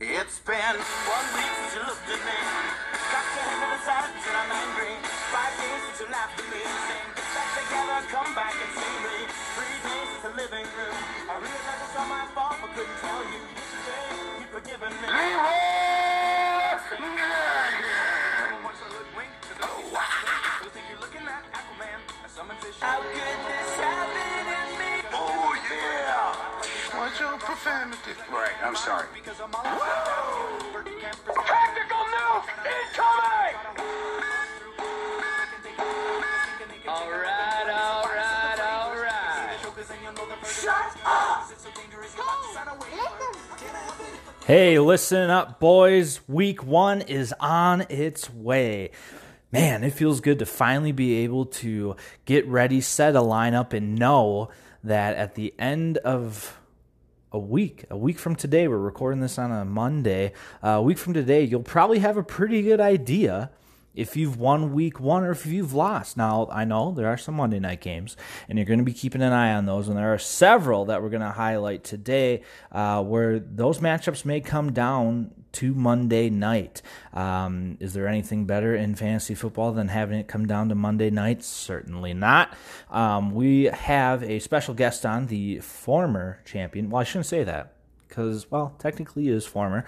It's been 1 week since you looked at me. Got your head on the side and I'm angry. 5 days since you laughed at me. Back together, come back and see me. 3 days since the living room. I realized it's all my fault, but couldn't tell you. Today, you've forgiven me. How could this happen to me? Oh, yeah. What's your profanity? Right, I'm sorry. Whoa! Tactical nuke incoming! All right. Shut up! Hey, listen up, boys. Week one is on its way. Man, it feels good to finally be able to get ready, set a lineup, and know that at the end of a week from today, we're recording this on a Monday, a week from today, you'll probably have a pretty good idea if you've won week one or if you've lost. Now, I know there are some Monday night games, and you're going to be keeping an eye on those, and there are several that we're going to highlight today where those matchups may come down to Monday night. Is there anything better in fantasy football than having it come down to Monday night? Certainly not. We have a special guest on, the former champion. Well, I shouldn't say that because, well, technically he is former.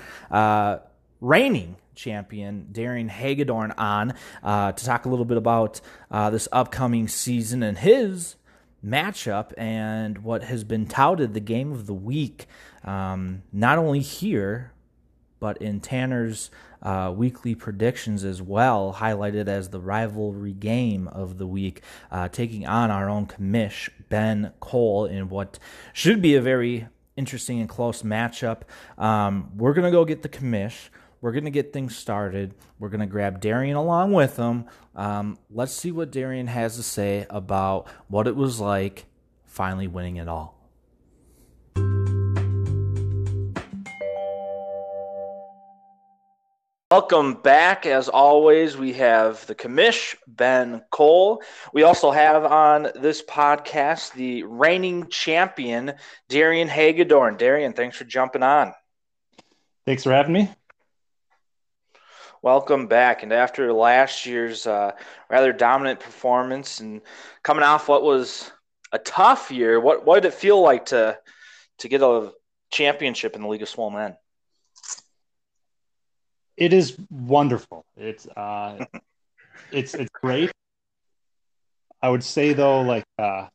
Reigning champion Darian Hagedorn on to talk a little bit about this upcoming season and his matchup and what has been touted the game of the week, not only here, but in Tanner's weekly predictions as well, highlighted as the rivalry game of the week, taking on our own commish, Ben Cole, in what should be a very interesting and close matchup. We're going to go get the commish. We're going to get things started. We're going to grab Darian along with him. Let's see what Darian has to say about what it was like finally winning it all. Welcome back. As always, we have the commish, Ben Cole. We also have on this podcast the reigning champion, Darian Hagedorn. Darian, thanks for jumping on. Thanks for having me. Welcome back. And after last year's rather dominant performance and coming off what was a tough year, what did it feel like to get a championship in the League of Swole Men? It is wonderful. It's great. I would say though, the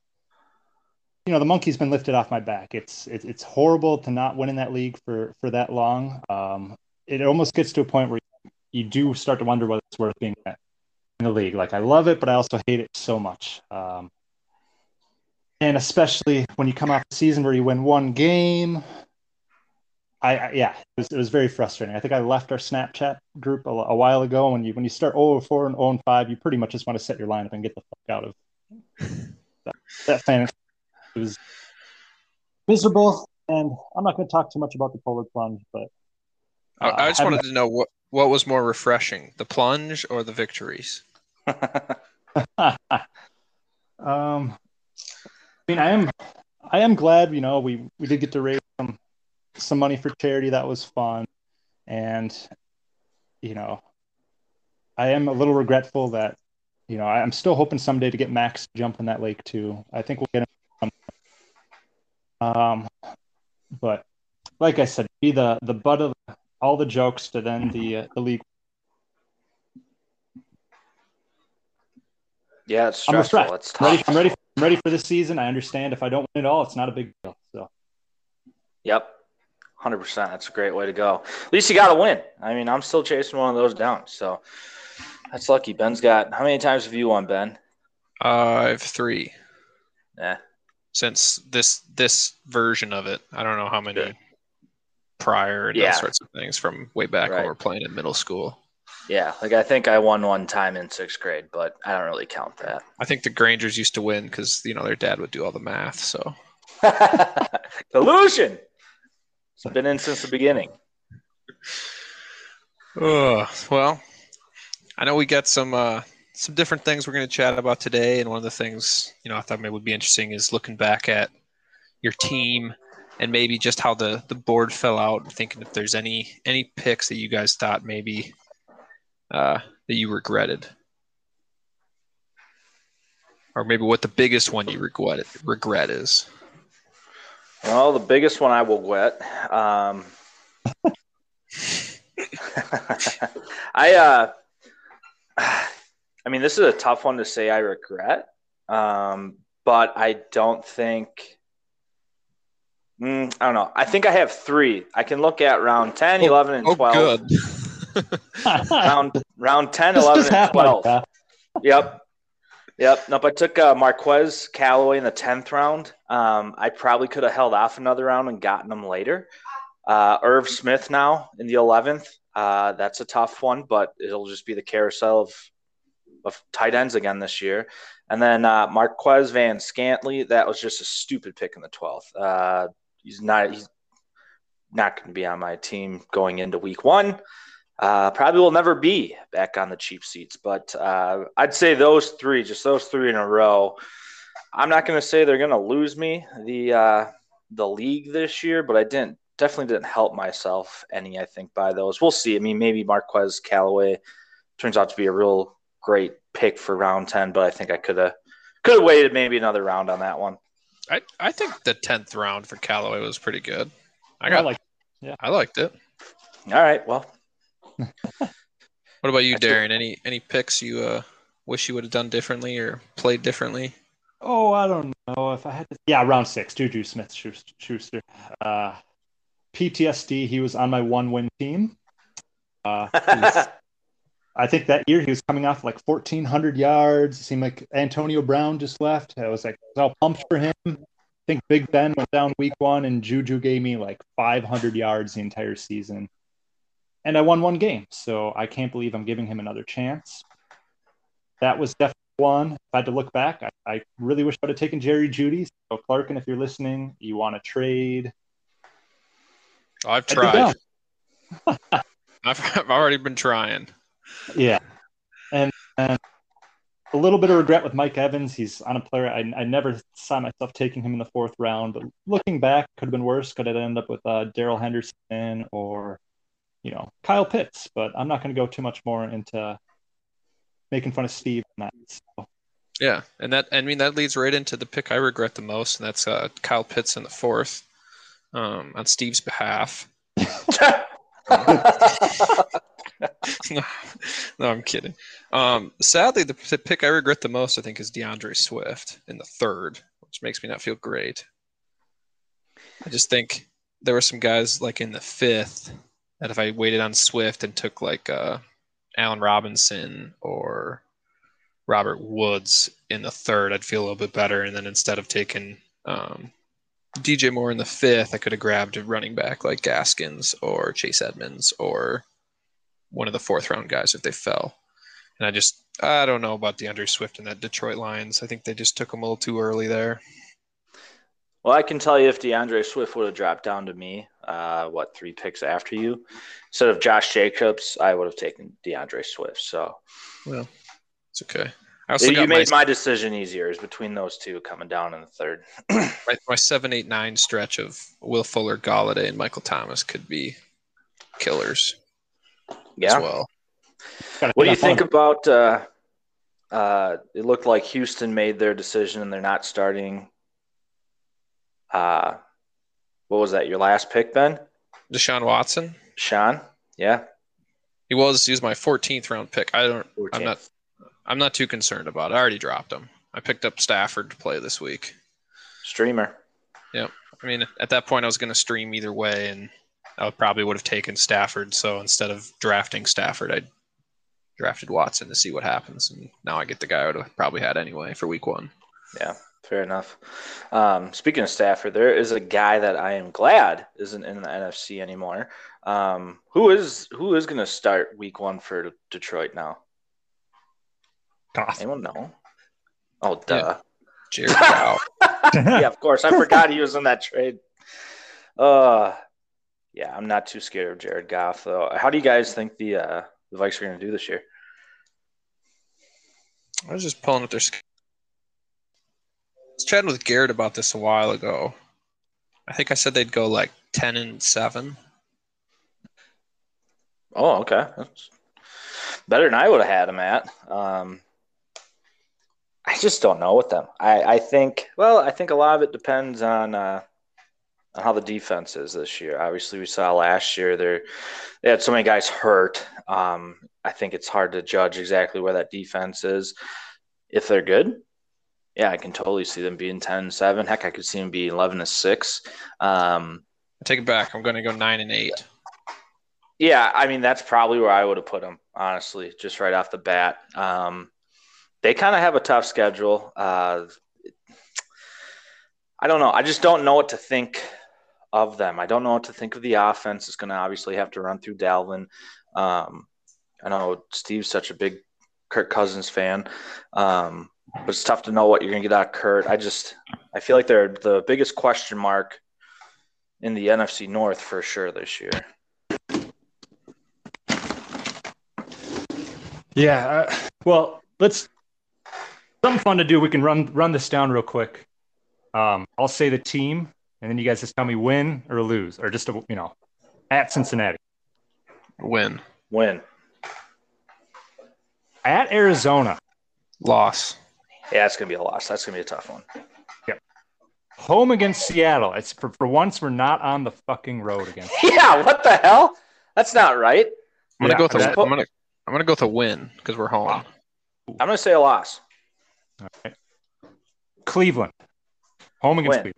monkey's been lifted off my back. It's horrible to not win in that league for that long. It almost gets to a point where you do start to wonder whether it's worth being in the league. Like, I love it, but I also hate it so much. And especially when you come off a season where you win one game. It was very frustrating. I think I left our Snapchat group a while ago. When you start 0-4 and 0-5, you pretty much just want to set your lineup and get the fuck out of that fan. It was miserable, and I'm not going to talk too much about the polar plunge, but I just wanted to know what was more refreshing, the plunge or the victories. I am glad we did get to raise some money for charity. That was fun, and I am a little regretful that I'm still hoping someday to get Max to jump in that lake too. I think we'll get him. But like I said, be the butt of all the jokes to then the league. Yeah, it's stressful. It's tough. I'm ready for this season. I understand if I don't win it all, it's not a big deal. So, yep. 100%. That's a great way to go. At least you got to win. I mean, I'm still chasing one of those down, so that's lucky. Ben's got – how many times have you won, Ben? I have 3. Yeah. Since this version of it. I don't know how many prior and all sorts of things from way back when we were playing in middle school. Yeah. Like, I think I won one time in 6th grade, but I don't really count that. I think the Grangers used to win because, their dad would do all the math, so. Delusion! It's been in since the beginning. Well, I know we got some different things we're going to chat about today, and one of the things I thought maybe would be interesting is looking back at your team and maybe just how the board fell out, and thinking if there's any picks that you guys thought maybe that you regretted, or maybe what the biggest one you regret is. Well, the biggest one I will regret. I mean, this is a tough one to say I regret, but I don't think – I don't know. I think I have three. I can look at round 10, 11, and 12. Oh, good. round 10, 11, and 12. Like yep. Nope, I took Marquez Callaway in the 10th round. I probably could have held off another round and gotten him later. Irv Smith now in the 11th. That's a tough one, but it'll just be the carousel of tight ends again this year. And then Marquez Van Scantley, that was just a stupid pick in the 12th. He's not going to be on my team going into week one. Probably will never be back on the cheap seats, but I'd say those three in a row. I'm not going to say they're going to lose me the league this year, but I definitely didn't help myself any, I think, by those. We'll see. I mean, maybe Marquez Callaway turns out to be a real great pick for round 10, but I think I could have waited maybe another round on that one. I think the 10th round for Callaway was pretty good. I liked it. All right, well. What about you, Darren? Any picks you wish you would have done differently or played differently? Oh, I don't know. If I had to... Yeah, round 6, Juju Smith-Schuster. PTSD, he was on my one-win team. I think that year he was coming off like 1,400 yards. It seemed like Antonio Brown just left. I was all pumped for him. I think Big Ben went down week one, and Juju gave me like 500 yards the entire season. And I won one game, so I can't believe I'm giving him another chance. That was definitely one. If I had to look back, I really wish I would have taken Jerry Jeudy. So, Clarkin, if you're listening, you want to trade. I've tried. I've already been trying. Yeah. And a little bit of regret with Mike Evans. He's on a player. I never saw myself taking him in the 4th round. But looking back, could have been worse. Could have ended up with Daryl Henderson or, Kyle Pitts. But I'm not going to go too much more into making fun of Steve on that. So. Yeah. And that leads right into the pick I regret the most. And that's Kyle Pitts in the 4th. On Steve's behalf. No, I'm kidding. Sadly, the pick I regret the most, I think, is DeAndre Swift in the 3rd, which makes me not feel great. I just think there were some guys like in the 5th that if I waited on Swift and took like Allen Robinson or Robert Woods in the 3rd, I'd feel a little bit better. And then instead of taking DJ Moore in the 5th, I could have grabbed a running back like Gaskins or Chase Edmonds or one of the 4th round guys if they fell. And I don't know about DeAndre Swift and that Detroit Lions. I think they just took him a little too early there. Well, I can tell you if DeAndre Swift would have dropped down to me, 3 picks after you, instead of Josh Jacobs, I would have taken DeAndre Swift. So, well, it's okay. You made my decision easier. It's between those two coming down in the 3rd. My 7-8-9 stretch of Will Fuller, Golladay, and Michael Thomas could be killers. Yeah. As well. What do you think about? It looked like Houston made their decision, and they're not starting. What was that? Your last pick, Ben? Deshaun Watson. Deshaun, yeah. He was my 14th round pick. I'm not too concerned about it. I already dropped him. I picked up Stafford to play this week. Streamer. Yeah. I mean, at that point, I was going to stream either way, and I probably would have taken Stafford. So instead of drafting Stafford, I drafted Watson to see what happens. And now I get the guy I would have probably had anyway for week one. Yeah, fair enough. Speaking of Stafford, there is a guy that I am glad isn't in the NFC anymore. Who is going to start week one for Detroit now? Goff. Anyone know? Oh, duh. Yeah. Jared Goff. Yeah, of course. I forgot he was in that trade. Yeah, I'm not too scared of Jared Goff, though. How do you guys think the Vikes are going to do this year? I was just pulling up their schedule. I was chatting with Garrett about this a while ago. I think I said they'd go like 10-7. Oh, okay. That's better than I would have had them at. I just don't know with them. I think a lot of it depends on how the defense is this year. Obviously, we saw last year they had so many guys hurt. I think it's hard to judge exactly where that defense is. If they're good, yeah, I can totally see them being 10-7. Heck, I could see them being 11-6. I take it back. I'm going to go 9-8. Yeah, I mean, that's probably where I would have put them, honestly, just right off the bat. They kind of have a tough schedule. I don't know. I just don't know what to think of them. I don't know what to think of the offense. It's going to obviously have to run through Dalvin. I know Steve's such a big Kirk Cousins fan, but it's tough to know what you're going to get out of Kurt. I feel like they're the biggest question mark in the NFC North for sure this year. Yeah. Well, let's – something fun to do. We can run this down real quick. I'll say the team, and then you guys just tell me win or lose, or just at Cincinnati. Win. At Arizona, loss. Yeah, it's gonna be a loss. That's gonna be a tough one. Yep. Home against Seattle. It's for once we're not on the fucking road again. Yeah, what the hell? That's not right. I'm gonna go with a win because we're home. Wow. I'm gonna say a loss. All right. Cleveland. Home against win.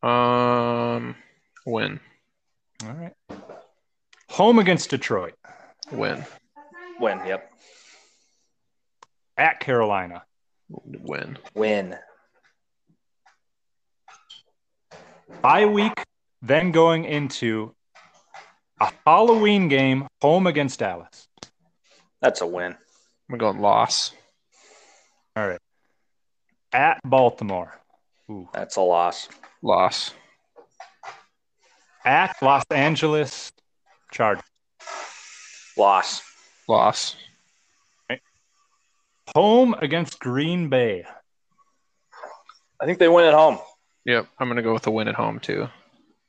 Cleveland. Win. All right. Home against Detroit. Win. Yep. At Carolina. Win. Bye week, then going into a Halloween game home against Dallas. That's a win. We're going loss. All right. At Baltimore. Ooh. That's a loss. At Los Angeles Chargers. Loss. Right. Home against Green Bay. I think they win at home. Yep. I'm going to go with a win at home, too.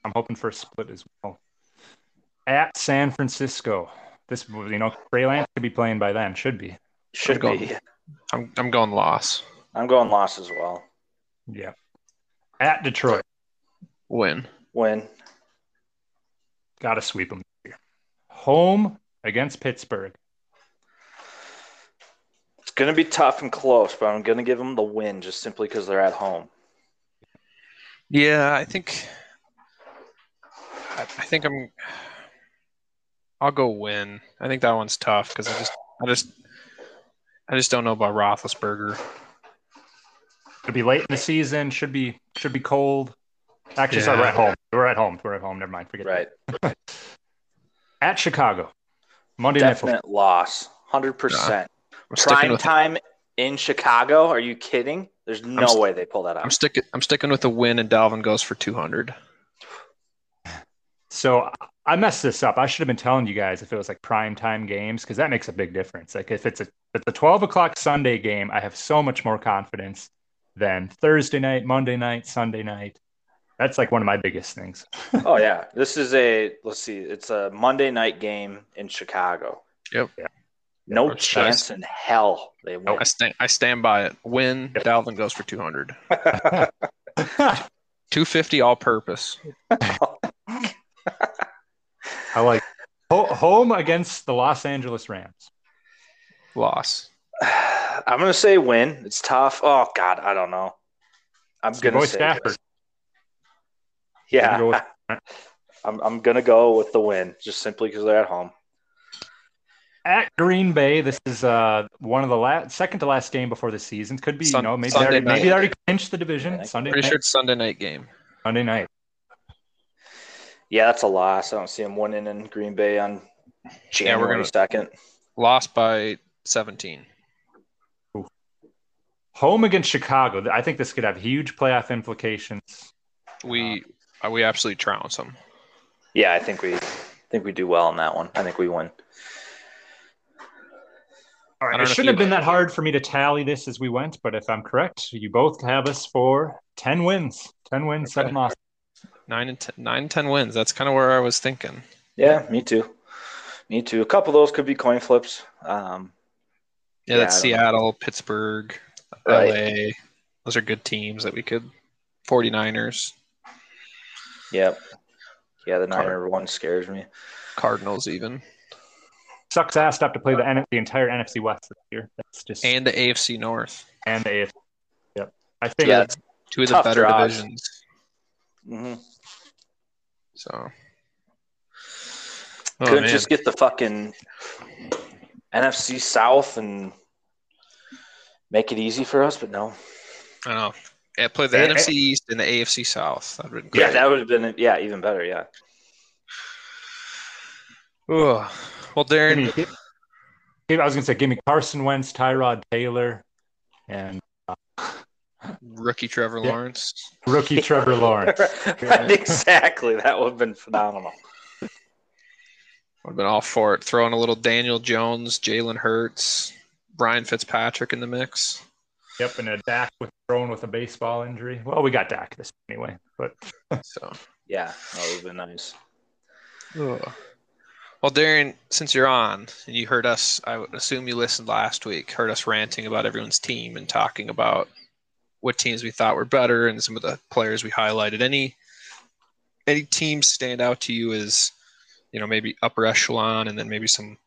I'm hoping for a split as well. At San Francisco. This, Trey Lance could be playing by then. Should be. I'm going loss. I'm going loss as well. Yeah. At Detroit. Win. Got to sweep them here. Home against Pittsburgh. It's going to be tough and close, but I'm going to give them the win just simply because they're at home. Yeah, I'll go win. I think that one's tough because I just don't know about Roethlisberger. Could be late in the season. Should be cold. Actually, yeah. Sorry, We're at home. Never mind. Forget that. Right. At Chicago, Monday Night Football. Definite loss. 100%. Prime time in Chicago. Are you kidding? There's no way they pull that out. I'm sticking with the win, and Dalvin goes for 200. So I messed this up. I should have been telling you guys if it was like prime time games because that makes a big difference. Like if it's a 12:00 Sunday game, I have so much more confidence than Thursday night, Monday night, Sunday night. That's like one of my biggest things. Oh, yeah. This is it's a Monday night game in Chicago. Yep. Yeah. No chance in hell they win. I stand by it. Win, yep. Dalvin goes for 200. 250 all purpose. I like home against the Los Angeles Rams. Loss. I'm going to say win. It's tough. Oh, God, I don't know. I'm going to say Stafford. Yeah, I'm going to go with the win just simply because they're at home. At Green Bay, this is one of the second to last game before the season. Could be, maybe they already clinched the division. Yeah, pretty sure it's Sunday night game. Sunday night. Yeah, that's a loss. I don't see them winning in Green Bay on January 2nd. Loss by 17. Ooh. Home against Chicago. I think this could have huge playoff implications. We absolutely trounce them. Yeah, I think we do well on that one. I think we win. All right. It shouldn't have been that hard for me to tally this as we went, but if I'm correct, you both have us for 10 wins, 7 losses. 9 and 10 wins. That's kind of where I was thinking. Yeah, me too. Me too. A couple of those could be coin flips. Yeah, that's Seattle, Pittsburgh, LA. Those are good teams that we could. 49ers. Yep. Yeah, the Niner one scares me. Cardinals even. Sucks ass to have to play the entire NFC West this year. That's just and the AFC North. And the AFC. Yep. I think it's two of the better divisions. Mm-hmm. So. Couldn't just get the fucking NFC South and make it easy for us, but no. I know. Yeah, play the NFC East and the AFC South. That would have been even better. Yeah. Ooh. Well, Darren, I was gonna say, give me Carson Wentz, Tyrod Taylor, and rookie Trevor Lawrence. Rookie Trevor Lawrence. Right, exactly. That would have been phenomenal. Would have been all for it. Throwing a little Daniel Jones, Jalen Hurts, Brian Fitzpatrick in the mix. Yep, and a Dak with a baseball injury. Well, we got Dak this anyway, but so that would have been nice. Ugh. Well, Darren, since you're on, and you heard us, I would assume you listened last week, heard us ranting about everyone's team and talking about what teams we thought were better and some of the players we highlighted. Any teams stand out to you as, maybe upper echelon and then maybe some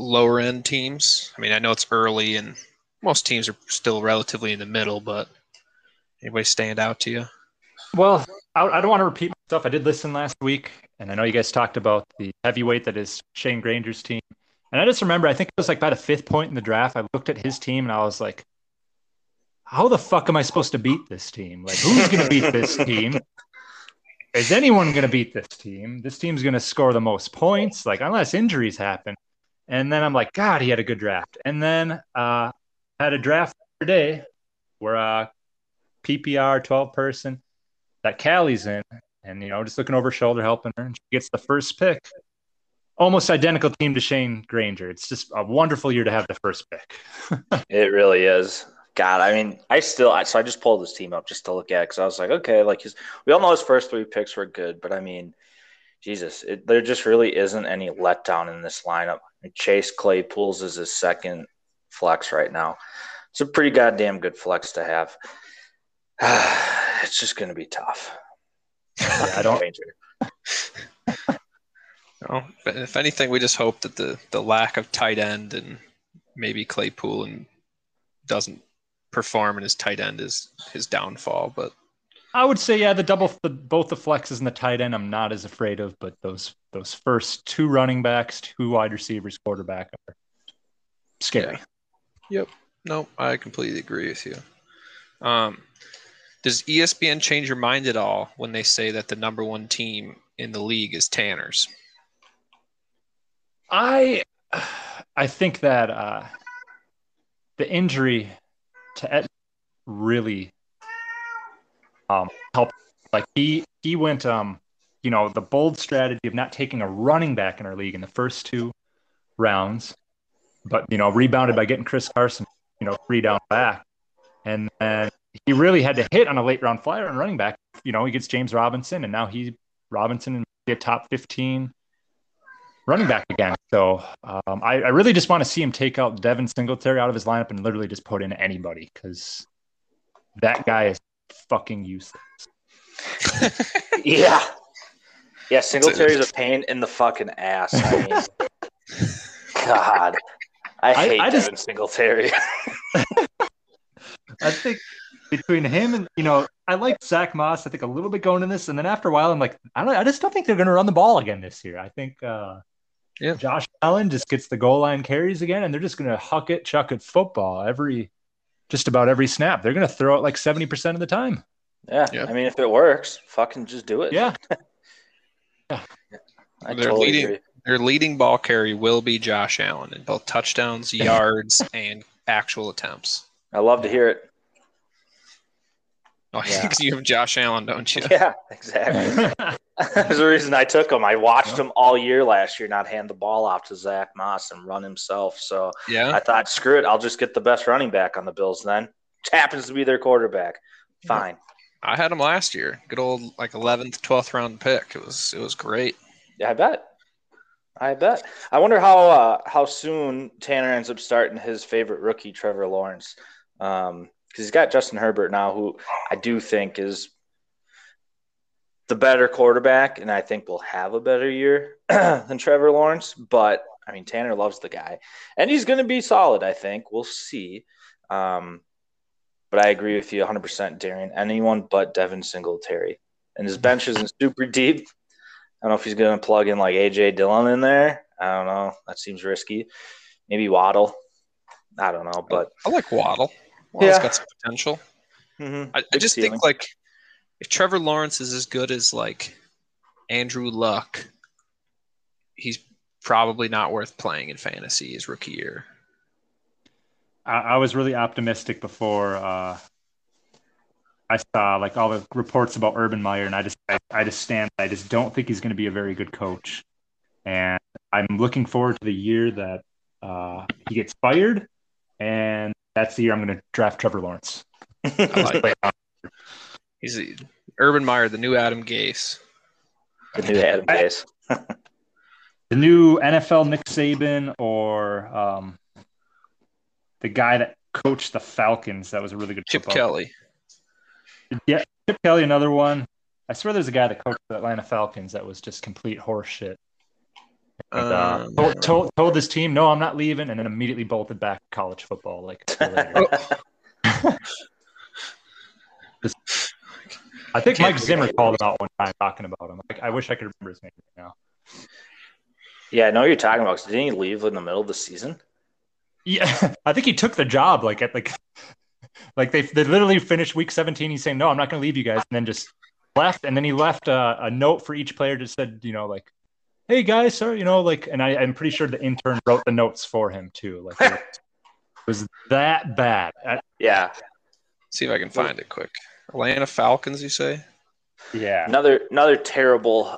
lower end teams? I mean, I know it's early and most teams are still relatively in the middle, but anybody stand out to you? Well, I don't want to repeat myself. I did listen last week, and I know you guys talked about the heavyweight that is Shane Granger's team. And I just remember, I think it was like about a fifth point in the draft, I looked at his team, and I was like, how the fuck am I supposed to beat this team? Like, who's going to beat this team? Is anyone going to beat this team? This team's going to score the most points, like, unless injuries happen. And then I'm like, God, he had a good draft. And then had a draft the other day where PPR 12-person that Callie's in, and just looking over her shoulder, helping her, and she gets the first pick. Almost identical team to Shane Granger. It's just a wonderful year to have the first pick. It really is. God, I mean, I just pulled this team up just to look at it because I was like, okay, like we all know his first three picks were good, but I mean, Jesus, there just really isn't any letdown in this lineup. I mean, Chase Claypool's is his second flex right now. It's a pretty goddamn good flex to have. It's just going to be tough. Yeah, I don't. No, but if anything, we just hope that the lack of tight end and maybe Claypool and doesn't perform and his tight end is his downfall. But I would say, both the flexes and the tight end, I'm not as afraid of. But those first two running backs, two wide receivers, quarterback are scary. Yeah. Yep. No, I completely agree with you. Does ESPN change your mind at all when they say that the number one team in the league is Tanner's? I think that the injury to Ed really helped. Like he went, the bold strategy of not taking a running back in our league in the first two rounds, but rebounded by getting Chris Carson, 3 down back, and then he really had to hit on a late round flyer and running back. He gets James Robinson, and now Robinson and a top 15 running back again. So I really just want to see him take out Devin Singletary out of his lineup and literally just put in anybody because that guy is fucking useless. Yeah. Yeah, Singletary's a pain in the fucking ass. I mean, God. I hate Devin Singletary. I think between him and, I like Zach Moss, I think a little bit going in this. And then after a while, I'm like, I just don't think they're going to run the ball again this year. I think Josh Allen just gets the goal line carries again, and they're just going to huck it, chuck it football just about every snap. They're going to throw it like 70% of the time. Yeah. Yep. I mean, if it works, fucking just do it. Yeah. Yeah. Their leading ball carry will be Josh Allen in both touchdowns, yards, and actual attempts. I love to hear it. Oh, yeah. You have Josh Allen, don't you? Yeah, exactly. There's a reason I took him. I watched him all year last year not hand the ball off to Zach Moss and run himself. So I thought, screw it. I'll just get the best running back on the Bills then. It happens to be their quarterback. Fine. I had him last year. Good old like 11th, 12th round pick. It was great. Yeah, I bet. I wonder how soon Tanner ends up starting his favorite rookie, Trevor Lawrence, because he's got Justin Herbert now, who I do think is the better quarterback, and I think will have a better year than Trevor Lawrence. But I mean, Tanner loves the guy, and he's going to be solid. I think we'll see. But I agree with you 100%, Darian. Anyone but Devin Singletary, and his bench isn't super deep. I don't know if he's going to plug in like A.J. Dillon in there. I don't know. That seems risky. Maybe Waddle. I don't know. But I like Waddle. Waddle's got some potential. Mm-hmm. I just think like if Trevor Lawrence is as good as like Andrew Luck, he's probably not worth playing in fantasy his rookie year. I was really optimistic before I saw like all the reports about Urban Meyer, and I just don't think he's going to be a very good coach. And I'm looking forward to the year that he gets fired, and that's the year I'm going to draft Trevor Lawrence. I like that. He's Urban Meyer, the new Adam Gase. The new Adam Gase. The new NFL Nick Saban, or the guy that coached the Falcons. That was a really good Chip football. Kelly. Yeah, Chip Kelly, another one. I swear there's a guy that coached the Atlanta Falcons that was just complete horseshit. Told his team, no, I'm not leaving, and then immediately bolted back to college football. Like, I think Mike Zimmer called him out one time talking about him. Like, I wish I could remember his name right now. Yeah, I know what you're talking about. Didn't he leave in the middle of the season? Yeah, I think he took the job like at like they literally finished week 17. He's saying, no, I'm not going to leave you guys. And then just left. And then he left a note for each player that said, you know, like, hey guys, sir, you know, like, and I'm pretty sure the intern wrote the notes for him too. Like it was that bad. Yeah. See if I can find it quick. Atlanta Falcons, you say? Yeah. Another terrible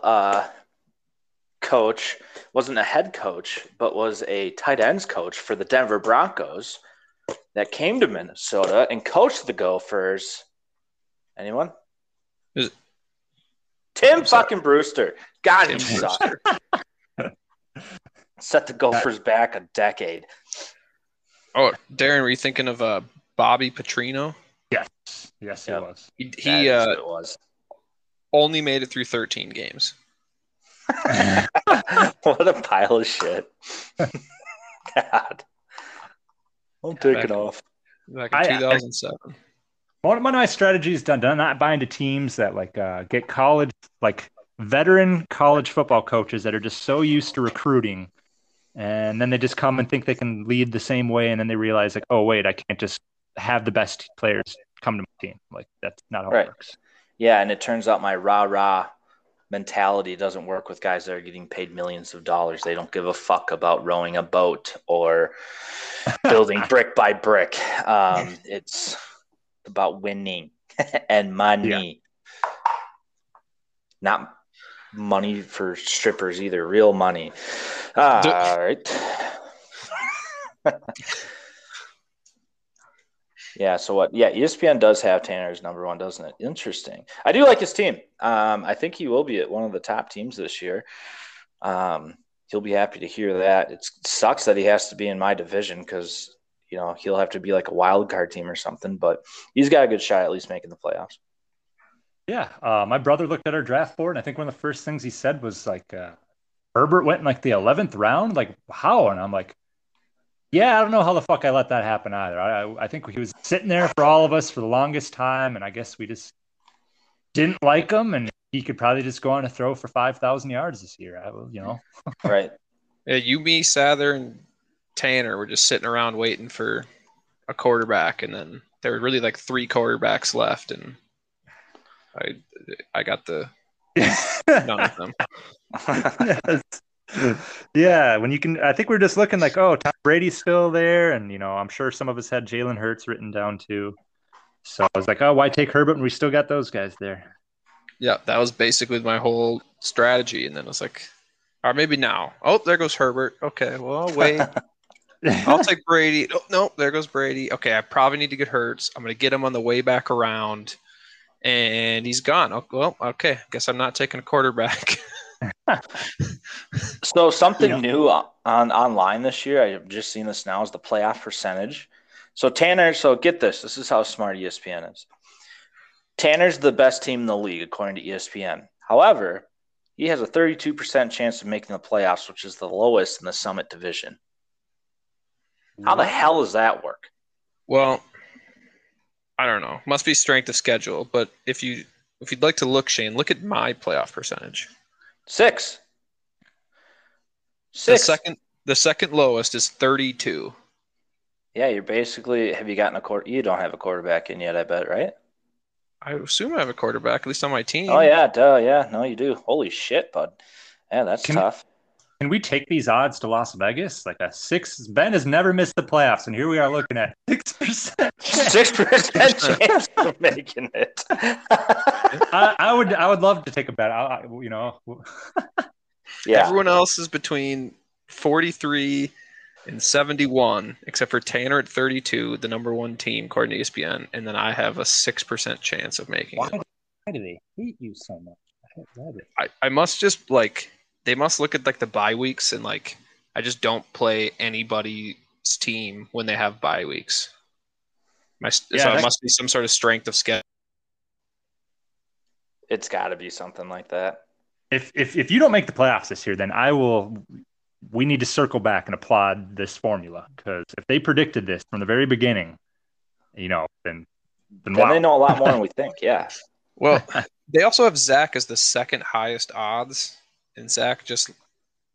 coach. Wasn't a head coach, but was a tight ends coach for the Denver Broncos that came to Minnesota and coached the Gophers. Anyone? Tim fucking Brewster. God, he sucked. Set the Gophers back a decade. Oh, Darren, were you thinking of Bobby Petrino? Yes. Yes, yep. He was. He was. Only made it through 13 games. What a pile of shit. God. I'm taking it off. Back in 2007. One of my strategies done not buy into teams that like get college, like veteran college football coaches that are just so used to recruiting. And then they just come and think they can lead the same way. And then they realize like, oh, wait, I can't just have the best players come to my team. Like that's not how it works. Yeah. And it turns out my rah-rah mentality doesn't work with guys that are getting paid millions of dollars. They don't give a fuck about rowing a boat or building brick by brick. It's about winning and money, not money for strippers either. Real money. All right. Yeah. So what? Yeah. ESPN does have Tanner's number one, doesn't it? Interesting. I do like his team. I think he will be at one of the top teams this year. He'll be happy to hear that. It sucks that he has to be in my division because, you know, he'll have to be like a wild card team or something, but he's got a good shot at least making the playoffs. Yeah. My brother looked at our draft board, and I think one of the first things he said was like, Herbert went in like the 11th round. Like, how? And I'm like, yeah, I don't know how the fuck I let that happen either. I think he was sitting there for all of us for the longest time, and I guess we just didn't like him, and he could probably just go on a throw for 5,000 yards this year, you know. Right. Yeah, you, me, Sather, and Tanner were just sitting around waiting for a quarterback, and then there were really like three quarterbacks left, and I got the none of them. Yes. Yeah, when you can, I think we're just looking like, oh, Tom Brady's still there, and you know, I'm sure some of us had Jalen Hurts written down too. So I was like, oh, why take Herbert when we still got those guys there? Yeah, that was basically my whole strategy, and then I was like, or maybe now. Oh, there goes Herbert. Okay, well, wait. I'll take Brady. Oh, no, there goes Brady. Okay, I probably need to get Hurts. I'm going to get him on the way back around. and he's gone. Oh, well, okay, I guess I'm not taking a quarterback. So something new on online this year, I've just seen this now, is the playoff percentage. So Tanner, get this. This is how smart ESPN is. Tanner's the best team in the league, according to ESPN. However, he has a 32% chance of making the playoffs, which is the lowest in the Summit division. How the hell does that work? Well, I don't know. Must be strength of schedule. But if you'd like to look, Shane, look at my playoff percentage. Six. The second lowest is 32. Yeah, you're basically. Have you gotten a quarter? You don't have a quarterback in yet, I bet, right? I assume I have a quarterback, at least on my team. Oh yeah, duh, yeah. No, you do. Holy shit, bud. Yeah, that's tough. Can we take these odds to Las Vegas? Like a 6? Ben has never missed the playoffs, and here we are looking at 6%. 6% chance of making it. I would love to take a bet. Yeah. Everyone else is between 43 and 71, except for Tanner at 32, the number one team according to ESPN, and then I have a 6% chance of making it. Why do they hate you so much? I must just like. They must look at like the bye weeks and like I just don't play anybody's team when they have bye weeks. So it must be some sort of strength of schedule. It's got to be something like that. If you don't make the playoffs this year, then we need to circle back and applaud this formula, because if they predicted this from the very beginning, then they know a lot more than we think. Yeah. Well, they also have Zach as the second highest odds. And Zach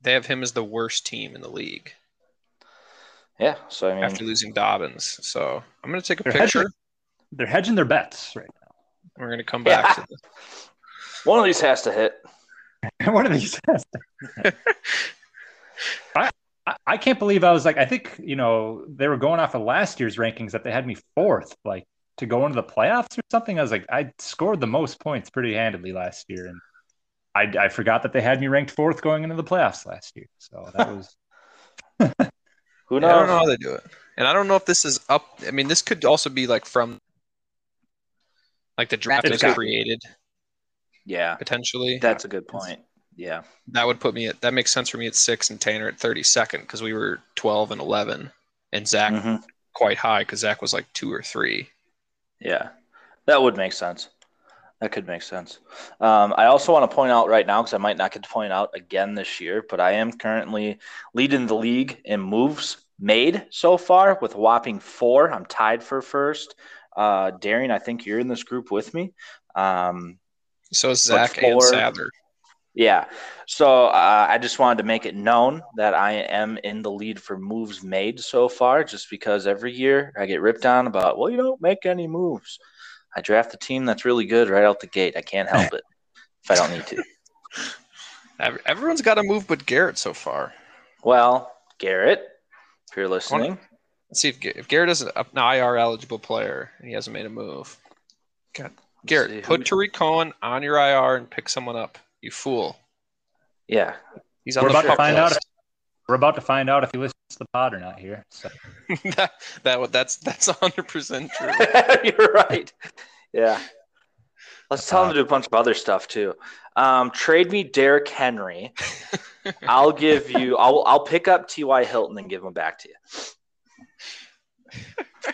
they have him as the worst team in the league. Yeah. So after losing Dobbins. So I'm going to take a picture. They're hedging their bets right now. We're going to come back to this. One of these has to hit. I can't believe I was like, I think, they were going off of last year's rankings that they had me fourth, like to go into the playoffs or something. I was like, I scored the most points pretty handedly last year. And I forgot that they had me ranked fourth going into the playoffs last year. So that was – Who knows? I don't know how they do it. And I don't know if this is up – I mean, this could also be like from – like the draft was created. Yeah. Potentially. That's a good point. Yeah. That would put me – that makes sense for me at 6 and Tanner at 32nd, because we were 12 and 11 and Zach quite high, because Zach was like 2 or 3. Yeah. That would make sense. That could make sense. I also want to point out right now, because I might not get to point out again this year, but I am currently leading the league in moves made so far with a whopping 4. I'm tied for first. Darian, I think you're in this group with me. So is Zach and Sather. Yeah. So I just wanted to make it known that I am in the lead for moves made so far, just because every year I get ripped on about, well, you don't make any moves. I draft a team that's really good right out the gate. I can't help it if I don't need to. Everyone's got to move but Garrett so far. Well, Garrett, if you're listening. Let's see if Garrett is an IR-eligible player and he hasn't made a move. God, Garrett, put Tariq Cohen on your IR and pick someone up, you fool. Yeah. He's on We're about to find out if he listens to the pod or not here. So. that's 100% true. You're right. Yeah. Let's tell him to do a bunch of other stuff too. Trade me Derrick Henry. I'll pick up T.Y. Hilton and give him back to you.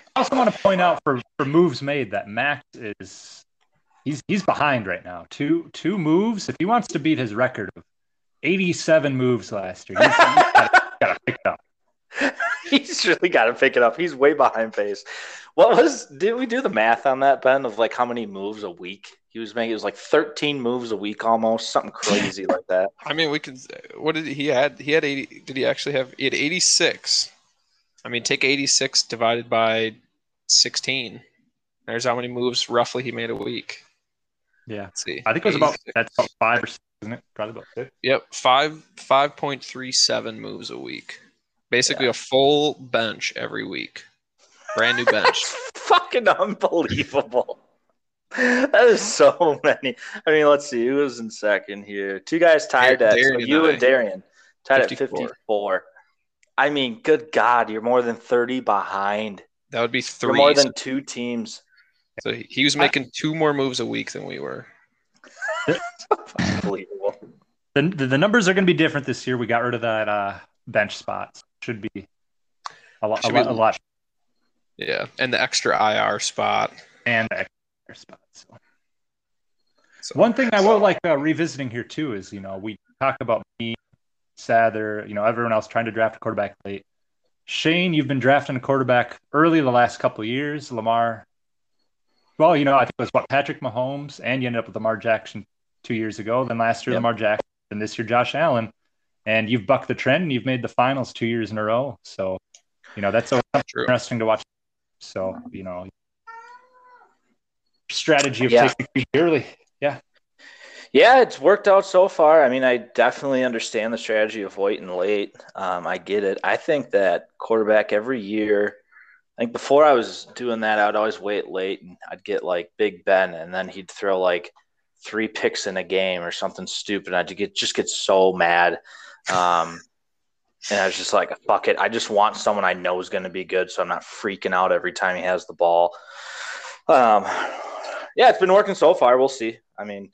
I also want to point out for moves made that Max is he's behind right now. Two moves. If he wants to beat his record of 87 moves last year. He's got to pick it up. He's really got to pick it up. He's way behind pace. Did we do the math on that, Ben, of like how many moves a week he was making? It was like 13 moves a week almost, something crazy like that. I mean, he had 86. I mean, take 86 divided by 16. There's how many moves roughly he made a week. Yeah. Let's see. I think it was about 5 or 6. Isn't it? Probably about 6. Yep, 5.37 moves a week. Basically a full bench every week. Brand new bench. Fucking unbelievable. That is so many. I mean, let's see. Who was in second here? Two guys tied at you and Darian. Tied 54. At 54. I mean, good God, you're more than 30 behind. That would be 3. You're more than 2 teams. So he was making two more moves a week than we were. Unbelievable. The numbers are going to be different this year. We got rid of that bench spot. Should be a lot. Yeah, and the extra IR spot. And the extra spot. So one thing I would like revisiting here, too, is, you know, we talk about me, Sather, you know, everyone else trying to draft a quarterback late. Shane, you've been drafting a quarterback early the last couple of years. Lamar, well, you know, I think it was Patrick Mahomes, and you ended up with Lamar Jackson 2 years ago. Then last year, Lamar Jackson, and this year, Josh Allen. And you've bucked the trend, and you've made the finals 2 years in a row. So, you know, that's always interesting to watch. So, you know, strategy of taking it early. Yeah. Yeah, it's worked out so far. I mean, I definitely understand the strategy of waiting late. I get it. I think that quarterback every year, I think before I was doing that, I'd always wait late and I'd get like Big Ben, and then he'd throw like 3 picks in a game or something stupid. I'd just get so mad. And I was just like, fuck it. I just want someone I know is going to be good, so I'm not freaking out every time he has the ball. Yeah, it's been working so far. We'll see. I mean,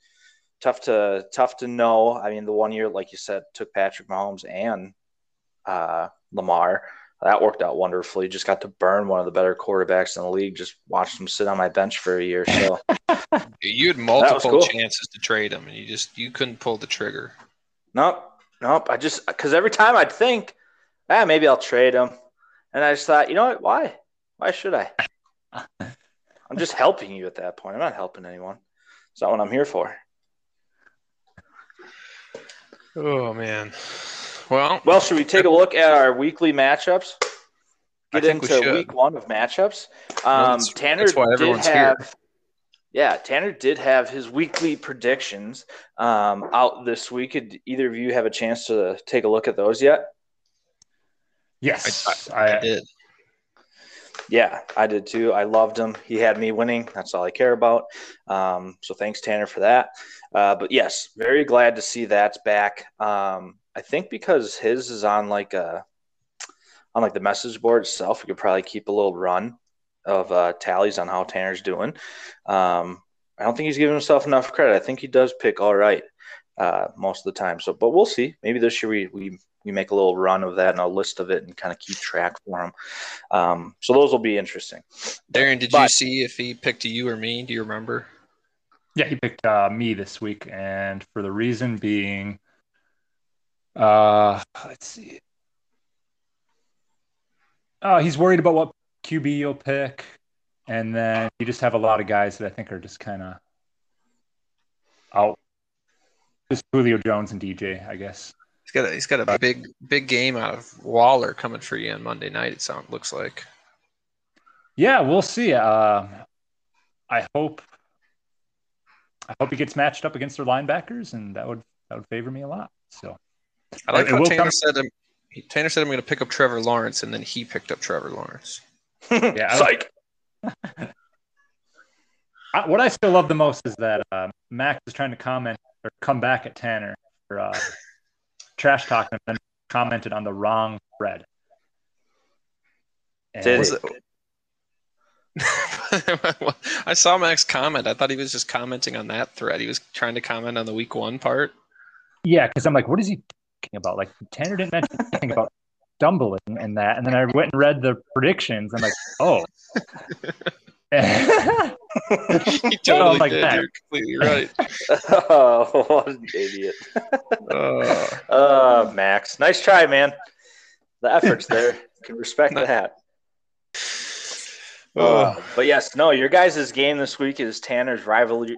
tough to know. I mean, the 1 year, like you said, took Patrick Mahomes and Lamar. That worked out wonderfully. Just got to burn one of the better quarterbacks in the league. Just watched him sit on my bench for a year. So you had multiple chances to trade him, and you couldn't pull the trigger. Nope. I just, because every time I'd think, maybe I'll trade him, and I just thought, you know what? Why should I? I'm just helping you at that point. I'm not helping anyone. It's not what I'm here for. Oh, man. Well, should we take a look at our weekly matchups? Get into week one of matchups. Tanner did have his weekly predictions out this week. Did either of you have a chance to take a look at those yet? Yes, I did. Yeah, I did too. I loved him. He had me winning. That's all I care about. So thanks, Tanner, for that. But yes, very glad to see that's back. I think because his is on like the message board itself, we could probably keep a little run of tallies on how Tanner's doing. I don't think he's giving himself enough credit. I think he does pick all right most of the time. So, but we'll see. Maybe this year we make a little run of that and a list of it and kind of keep track for him. So those will be interesting. Darren, did you see if he picked you or me? Do you remember? Yeah, he picked me this week, and for the reason being, let's see. He's worried about what QB you'll pick, and then you just have a lot of guys that I think are just kind of out. Just Julio Jones and DJ, I guess. He's got a big game out of Waller coming for you on Monday night. It looks like. Yeah, we'll see. I hope he gets matched up against their linebackers, and that would favor me a lot. So I like how Tanner said I'm going to pick up Trevor Lawrence, and then he picked up Trevor Lawrence. Yeah, what I still love the most is that Max is trying to comment or come back at Tanner for trash talking, and then commented on the wrong thread. I saw Max comment. I thought he was just commenting on that thread. He was trying to comment on the week one part. Yeah, because I'm like, what is he talking about? Like, Tanner didn't mention anything about stumbling and that. And then I went and read the predictions. I'm like, oh. He totally did. You're completely right. Oh, what an idiot. Max. Nice try, man. The effort's there. Can respect that. But yes, no, your guys' game this week is Tanner's rivalry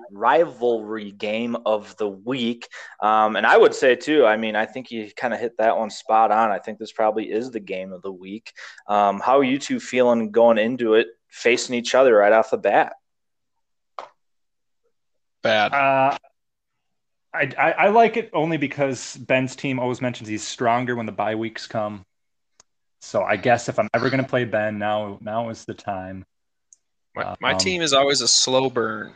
game of the week. And I would say, too, I mean, I think you kind of hit that one spot on. I think this probably is the game of the week. How are you two feeling going into it, facing each other right off the bat? Bad. I like it only because Ben's team always mentions he's stronger when the bye weeks come. So I guess if I'm ever going to play Ben, now is the time. My team is always a slow burn.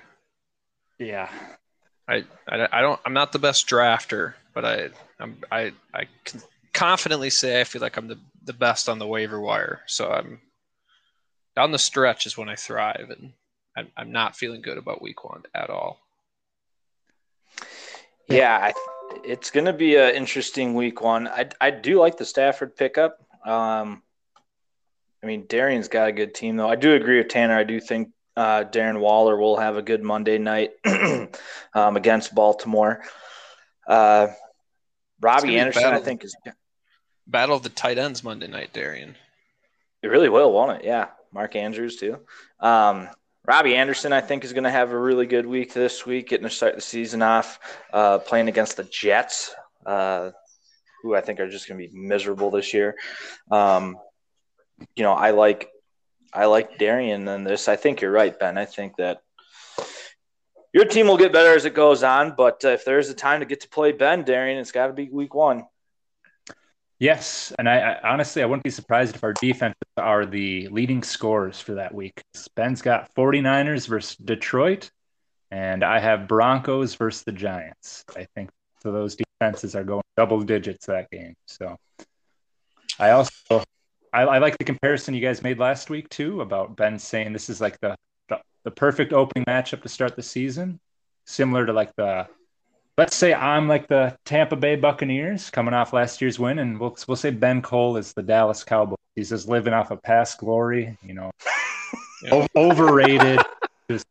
Yeah, I don't. I'm not the best drafter, but I can confidently say I feel like I'm the best on the waiver wire. So I'm down the stretch is when I thrive, and I'm not feeling good about week one at all. Yeah, it's going to be an interesting week one. I do like the Stafford pickup. I mean, Darian's got a good team, though. I do agree with Tanner. I do think Darren Waller will have a good Monday night against Baltimore. Robbie Anderson, I think, is – Battle of the tight ends Monday night, Darian. It really will, won't it? Yeah, Mark Andrews, too. Robbie Anderson, I think, is going to have a really good week this week, getting to start the season off, playing against the Jets, who I think are just going to be miserable this year. You know, I like Darian in this. I think you're right, Ben. I think that your team will get better as it goes on, but if there's a time to get to play Ben, Darian, it's got to be week one. Yes, and I honestly, I wouldn't be surprised if our defenses are the leading scorers for that week. Ben's got 49ers versus Detroit, and I have Broncos versus the Giants. I think so those defenses are going double digits that game. So I also I like the comparison you guys made last week, too, about Ben saying this is like the perfect opening matchup to start the season, similar to like the – let's say I'm like the Tampa Bay Buccaneers coming off last year's win, and we'll say Ben Cole is the Dallas Cowboys. He's just living off of past glory, you know, overrated. Just,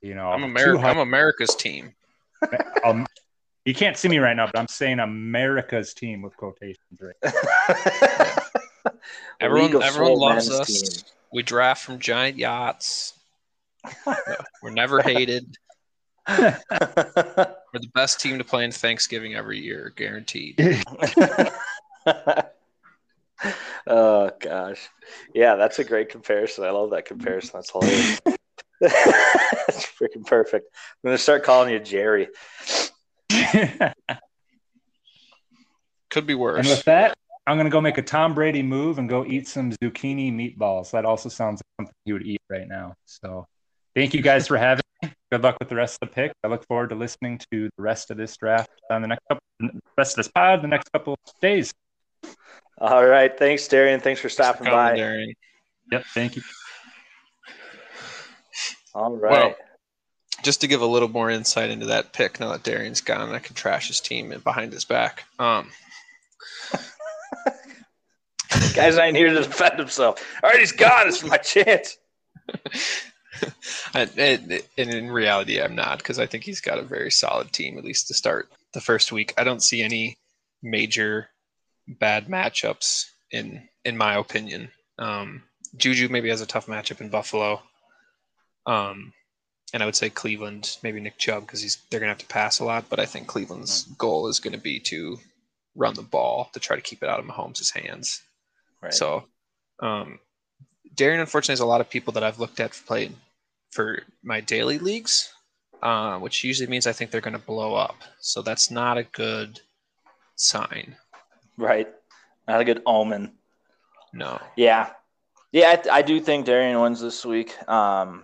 you know, I'm America's team. You can't see me right now, but I'm saying America's team with quotations right now. Yeah. Everyone loves us. Team. We draft from giant yachts. We're never hated. We're the best team to play in Thanksgiving every year, guaranteed. Oh gosh, yeah, that's a great comparison. I love that comparison. That's hilarious. That's freaking perfect. I'm gonna start calling you Jerry. Could be worse. And with that, I'm gonna go make a Tom Brady move and go eat some zucchini meatballs. That also sounds like something you would eat right now. So, thank you guys for having. Good luck with the rest of the pick. I look forward to listening to the rest of this draft on the next couple of days. All right. Thanks, Darian. Thanks for stopping by. Darian. Yep. Thank you. All right. Well, just to give a little more insight into that pick, now that Darian's gone, I can trash his team and behind his back. Guy's not here to defend himself. All right. He's gone. It's my chance. And in reality, I'm not, because I think he's got a very solid team, at least to start the first week. I don't see any major bad matchups, in my opinion. Juju maybe has a tough matchup in Buffalo. And I would say Cleveland, maybe Nick Chubb, because they're going to have to pass a lot. But I think Cleveland's goal is going to be to run the ball, to try to keep it out of Mahomes' hands. Right. So Darian, unfortunately, has a lot of people that I've looked at playing for my daily leagues, which usually means I think they're going to blow up. So that's not a good sign. Right. Not a good omen. No. Yeah. Yeah, I do think Darian wins this week. Yeah,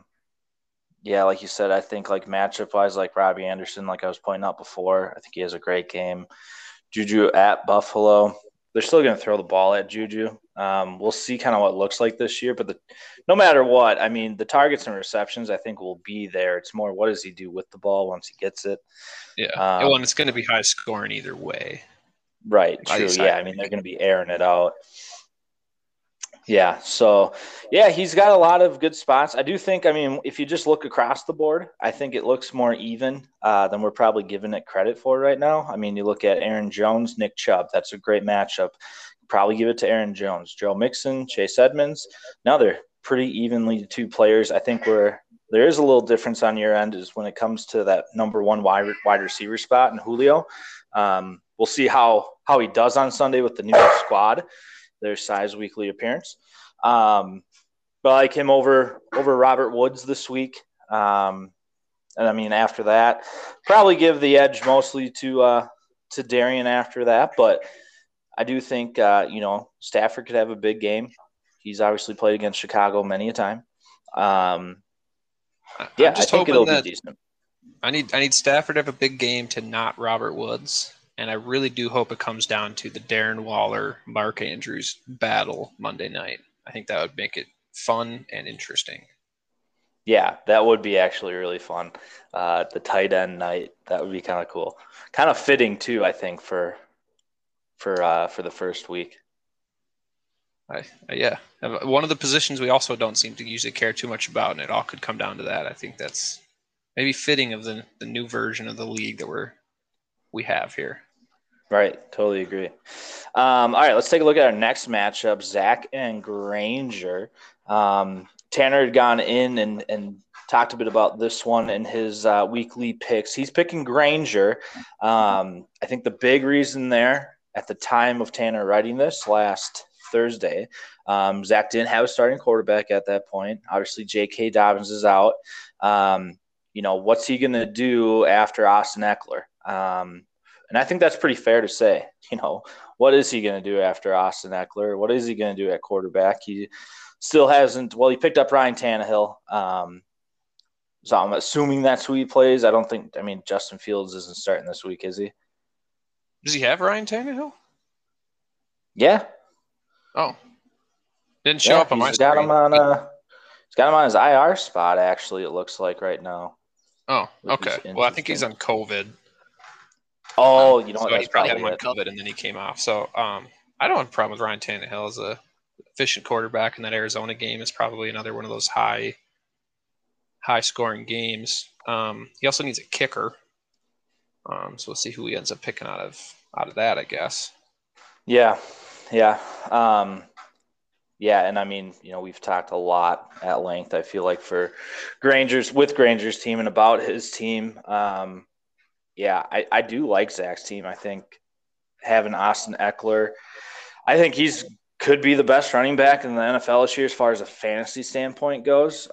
like you said, I think like matchup-wise, like Robbie Anderson, like I was pointing out before, I think he has a great game. Juju at Buffalo. They're still going to throw the ball at Juju. We'll see kind of what it looks like this year, but no matter what, I mean, the targets and receptions, I think, will be there. It's more, what does he do with the ball once he gets it? Yeah. Well, and it's going to be high scoring either way. Right. True. Yeah. I mean, they're going to be airing it out. Yeah. So yeah, he's got a lot of good spots. I do think, I mean, if you just look across the board, I think it looks more even than we're probably giving it credit for right now. I mean, you look at Aaron Jones, Nick Chubb, that's a great matchup. Probably give it to Aaron Jones, Joe Mixon, Chase Edmonds. Now they're pretty evenly two players. I think there is a little difference on your end is when it comes to that number one wide receiver spot and Julio. We'll see how he does on Sunday with the new squad, their size weekly appearance. But I like him over Robert Woods this week. And I mean, after that, probably give the edge mostly to Darian after that, but I do think, you know, Stafford could have a big game. He's obviously played against Chicago many a time. Yeah, I think it'll be decent. I need Stafford to have a big game to not Robert Woods, and I really do hope it comes down to the Darren Waller, Mark Andrews battle Monday night. I think that would make it fun and interesting. Yeah, that would be actually really fun. The tight end night, that would be kind of cool. Kind of fitting too, I think, for the first week. Yeah. One of the positions we also don't seem to usually care too much about, and it all could come down to that. I think that's maybe fitting of the new version of the league that we have here. Right. Totally agree. All right, let's take a look at our next matchup, Zach and Granger. Tanner had gone in and talked a bit about this one in his weekly picks. He's picking Granger. I think the big reason there at the time of Tanner writing this last Thursday, Zach didn't have a starting quarterback at that point. Obviously, J.K. Dobbins is out. You know, what's he going to do after Austin Eckler? And I think that's pretty fair to say. You know, what is he going to do after Austin Eckler? What is he going to do at quarterback? He still hasn't – well, he picked up Ryan Tannehill. So I'm assuming that's who he plays. I don't think – I mean, Justin Fields isn't starting this week, is he? Does he have Ryan Tannehill? Yeah. Oh. Didn't show up on my screen. He's got him on his IR spot, actually, it looks like right now. Oh, okay. Well, I think he's on COVID. Oh, you know what? So he probably had him on COVID, and then he came off. So I don't have a problem with Ryan Tannehill as a efficient quarterback, and that Arizona game is probably another one of those high-scoring games. He also needs a kicker. So we'll see who he ends up picking out of that, I guess. Yeah. Yeah, and I mean, you know, we've talked a lot at length, I feel like, with Granger's team and about his team. Yeah, I do like Zach's team. I think having Austin Eckler, I think he's could be the best running back in the NFL this year as far as a fantasy standpoint goes.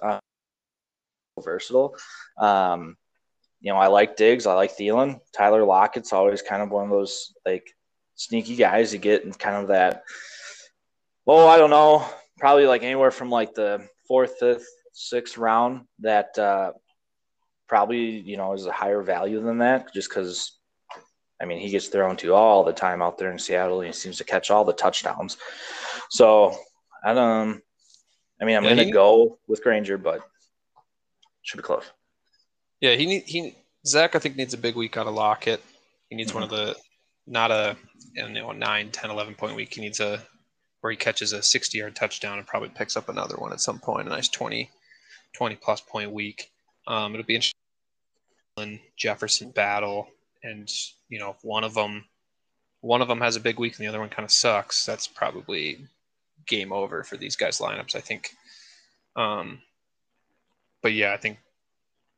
Versatile. You know, I like Diggs. I like Thielen. Tyler Lockett's always kind of one of those, like, sneaky guys you get in kind of that, well, I don't know, probably like anywhere from like the 4th, 5th, 6th round that probably, you know, is a higher value than that just because, I mean, he gets thrown to all the time out there in Seattle and he seems to catch all the touchdowns. So, I'm going to go with Granger, but should be close. Yeah, Zach, I think, needs a big week out of Lockett. He needs one of the – not a 9, 10, 11-point week. He needs where he catches a 60-yard touchdown and probably picks up another one at some point, a nice 20-plus point week. It'll be interesting in Jefferson battle. And, you know, if one of them has a big week and the other one kind of sucks, that's probably game over for these guys' lineups, I think. But, yeah, I think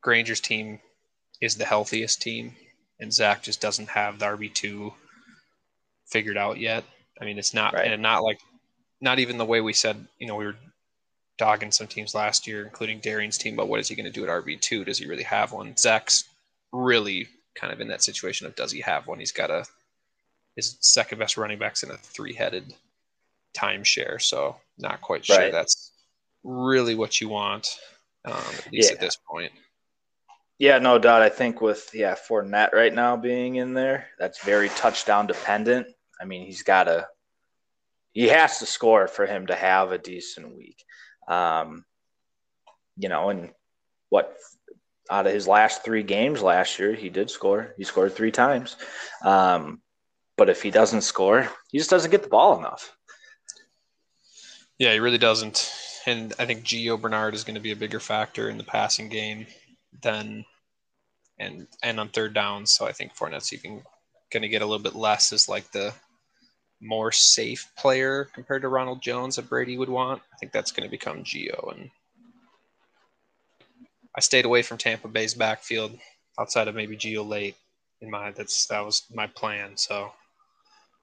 Granger's team is the healthiest team. And Zach just doesn't have the RB2 figured out yet. I mean, it's not right. And not even the way we said, you know, we were dogging some teams last year, including Darian's team, but what is he going to do at RB2? Does he really have one? Zach's really kind of in that situation of does he have one? He's got his second best running back's in a three-headed timeshare, so not quite sure that's really what you want, at least at this point. Yeah, no doubt. I think with Fournette right now being in there, that's very touchdown dependent. I mean, he has to score for him to have a decent week. You know, and what out of his last 3 games last year, he did score. He scored 3 times. But if he doesn't score, he just doesn't get the ball enough. Yeah, he really doesn't. And I think Gio Bernard is going to be a bigger factor in the passing game. Then and on third down, so I think Fournette's even going to get a little bit less as like the more safe player compared to Ronald Jones that Brady would want. I think that's going to become Gio, and I stayed away from Tampa Bay's backfield outside of maybe Gio late in my that was my plan. So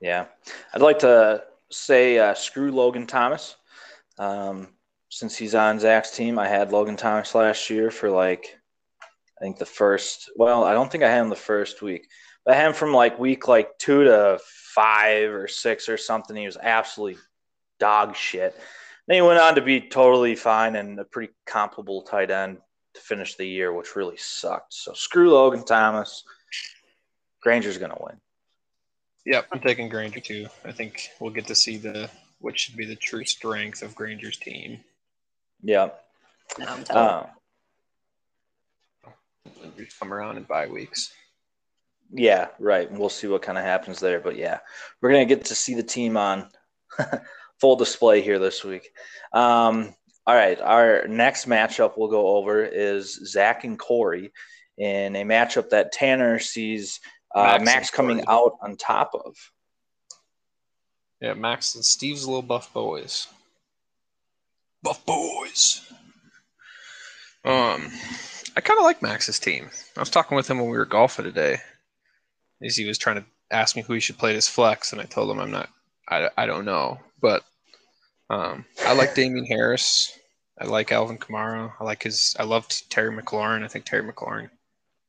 yeah, I'd like to say screw Logan Thomas. Since he's on Zach's team, I had Logan Thomas last year for like. I think the first – well, I don't think I had him the first week. But I had him from like week like 2 to 5 or 6 or something. He was absolutely dog shit. Then he went on to be totally fine and a pretty comparable tight end to finish the year, which really sucked. So screw Logan Thomas. Granger's going to win. Yep, I'm taking Granger too. I think we'll get to see what should be the true strength of Granger's team. Yeah. come around in bye weeks. Yeah, right. We'll see what kind of happens there. But, yeah, we're going to get to see the team on full display here this week. All right, our next matchup we'll go over is Zach and Corey in a matchup that Tanner sees Max coming out on top of. Yeah, Max and Steve's little buff boys. Buff boys. I kind of like Max's team. I was talking with him when we were golfing today. He was trying to ask me who he should play as flex, and I told him I don't know. But I like Damian Harris. I like Alvin Kamara. I loved Terry McLaurin. I think Terry McLaurin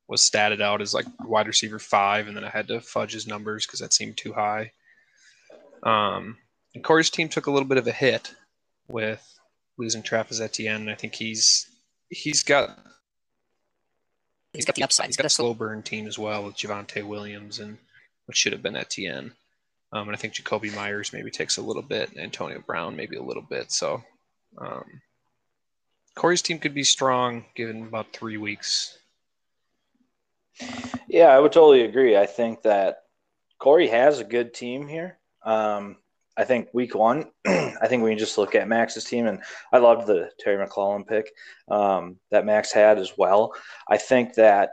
was statted out as like wide receiver 5, and then I had to fudge his numbers because that seemed too high. And Corey's team took a little bit of a hit with losing Travis Etienne. I think he's got the upside. He's got a slow burn team as well with Javonte Williams and what should have been Etienne. And I think Jacoby Myers maybe takes a little bit, and Antonio Brown maybe a little bit. So Corey's team could be strong given about 3 weeks. Yeah, I would totally agree. I think that Corey has a good team here. I think week one, I think we can just look at Max's team, and I loved the Terry McLaurin pick that Max had as well. I think that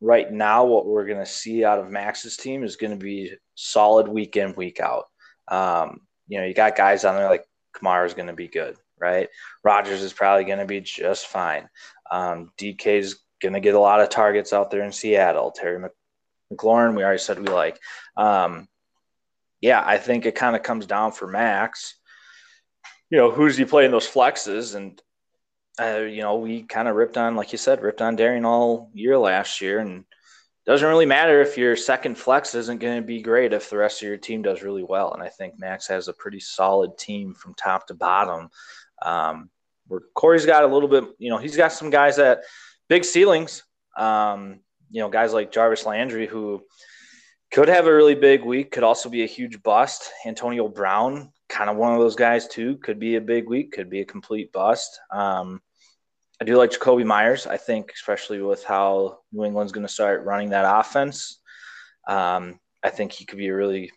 right now what we're going to see out of Max's team is going to be solid week in, week out. You got guys on there like Kamara's going to be good, right? Rodgers is probably going to be just fine. DK's going to get a lot of targets out there in Seattle. Terry McLaurin, we already said we like. Yeah, I think it kind of comes down for Max. Who's he playing those flexes? And, we kind of ripped on Darian all year last year. And it doesn't really matter if your second flex isn't going to be great if the rest of your team does really well. And I think Max has a pretty solid team from top to bottom. Where Corey's got a little bit, he's got some guys that big ceilings, guys like Jarvis Landry who – could have a really big week, could also be a huge bust. Antonio Brown, kind of one of those guys too, could be a big week, could be a complete bust. I do like Jacoby Myers, I think, especially with how New England's going to start running that offense. I think he could be a really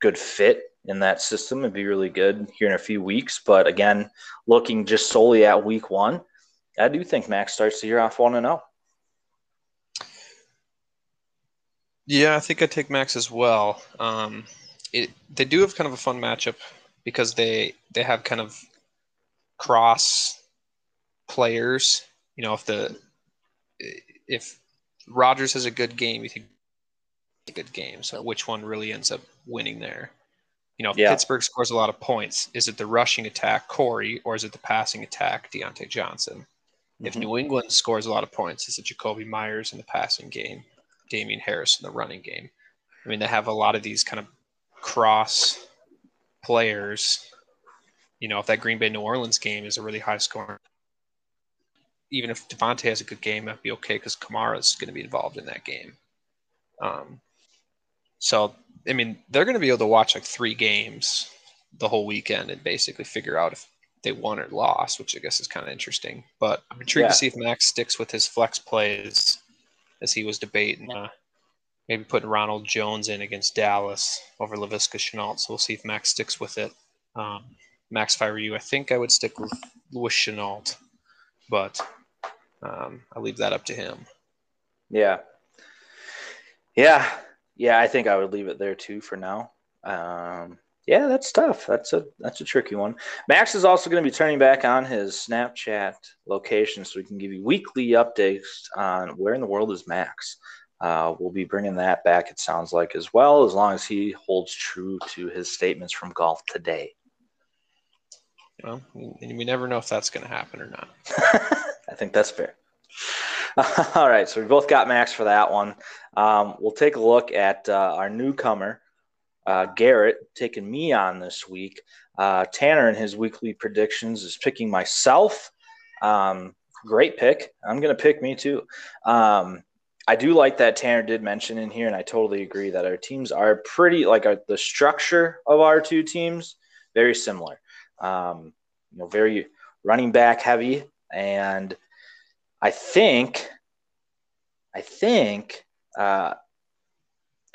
good fit in that system and be really good here in a few weeks. But, again, looking just solely at week one, I do think Max starts the year off 1-0. Yeah, I think I take Max as well. They do have kind of a fun matchup because they have kind of cross players. If Rodgers has a good game, you think a good game. So which one really ends up winning there? If Pittsburgh scores a lot of points, is it the rushing attack, Corey, or is it the passing attack, Deontay Johnson? Mm-hmm. If New England scores a lot of points, is it Jacoby Myers in the passing game? Damian Harris in the running game. I mean, they have a lot of these kind of cross players. If that Green Bay New Orleans game is a really high scoring, even if Devontae has a good game, that'd be okay because Kamara's going to be involved in that game. They're going to be able to watch like 3 games the whole weekend and basically figure out if they won or lost, which I guess is kind of interesting. But I'm intrigued to see if Max sticks with his flex plays as he was debating maybe putting Ronald Jones in against Dallas over Laviska Shenault. So we'll see if Max sticks with it. Max, if I were you, I think I would stick with Shenault, but I'll leave that up to him. Yeah. I think I would leave it there too for now. That's tough. That's a tricky one. Max is also going to be turning back on his Snapchat location so we can give you weekly updates on where in the world is Max. We'll be bringing that back, it sounds like, as well, as long as he holds true to his statements from golf today. Well, we never know if that's going to happen or not. I think that's fair. All right, so we both got Max for that one. We'll take a look at our newcomer, Garrett, taking me on this week. Tanner in his weekly predictions is picking myself. Great pick. I'm going to pick me too. I do like that Tanner did mention in here, and I totally agree that our teams are pretty, the structure of our two teams, very similar. Very running back heavy. And I think I think I'm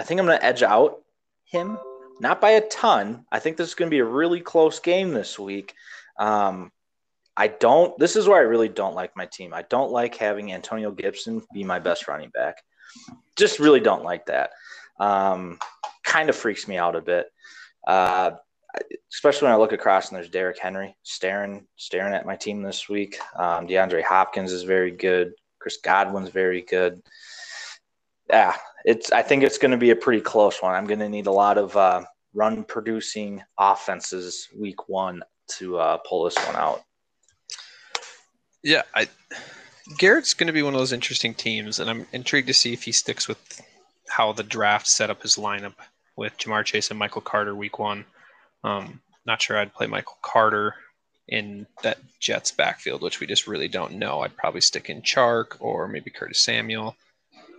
going to edge out him, not by a ton. I think this is going to be a really close game this week. This is where I really don't like my team. I don't like having Antonio Gibson be my best running back. Just really don't like that. Kind of freaks me out a bit. Especially when I look across and there's Derrick Henry staring at my team this week. DeAndre Hopkins is very good. Chris Godwin's very good. Yeah, I think it's going to be a pretty close one. I'm going to need a lot of run-producing offenses week one to pull this one out. Yeah, Garrett's going to be one of those interesting teams, and I'm intrigued to see if he sticks with how the draft set up his lineup with Jamar Chase and Michael Carter week one. Not sure I'd play Michael Carter in that Jets backfield, which we just really don't know. I'd probably stick in Chark or maybe Curtis Samuel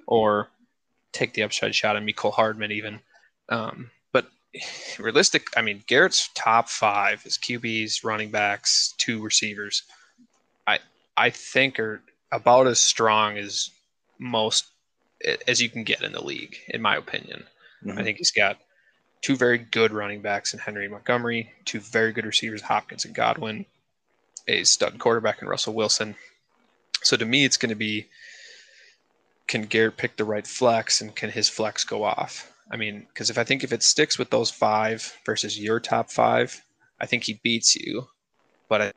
or take the upside shot on Mecole Hardman even. But realistic, I mean, Garrett's top five is QBs, running backs, two receivers. I think are about as strong as most as you can get in the league, in my opinion. Mm-hmm. I think he's got two very good running backs in Henry and Montgomery, two very good receivers, Hopkins and Godwin, a stud quarterback in Russell Wilson. So to me, it's going to be, can Garrett pick the right flex and can his flex go off? I mean, because if it sticks with those five versus your top five, I think he beats you, but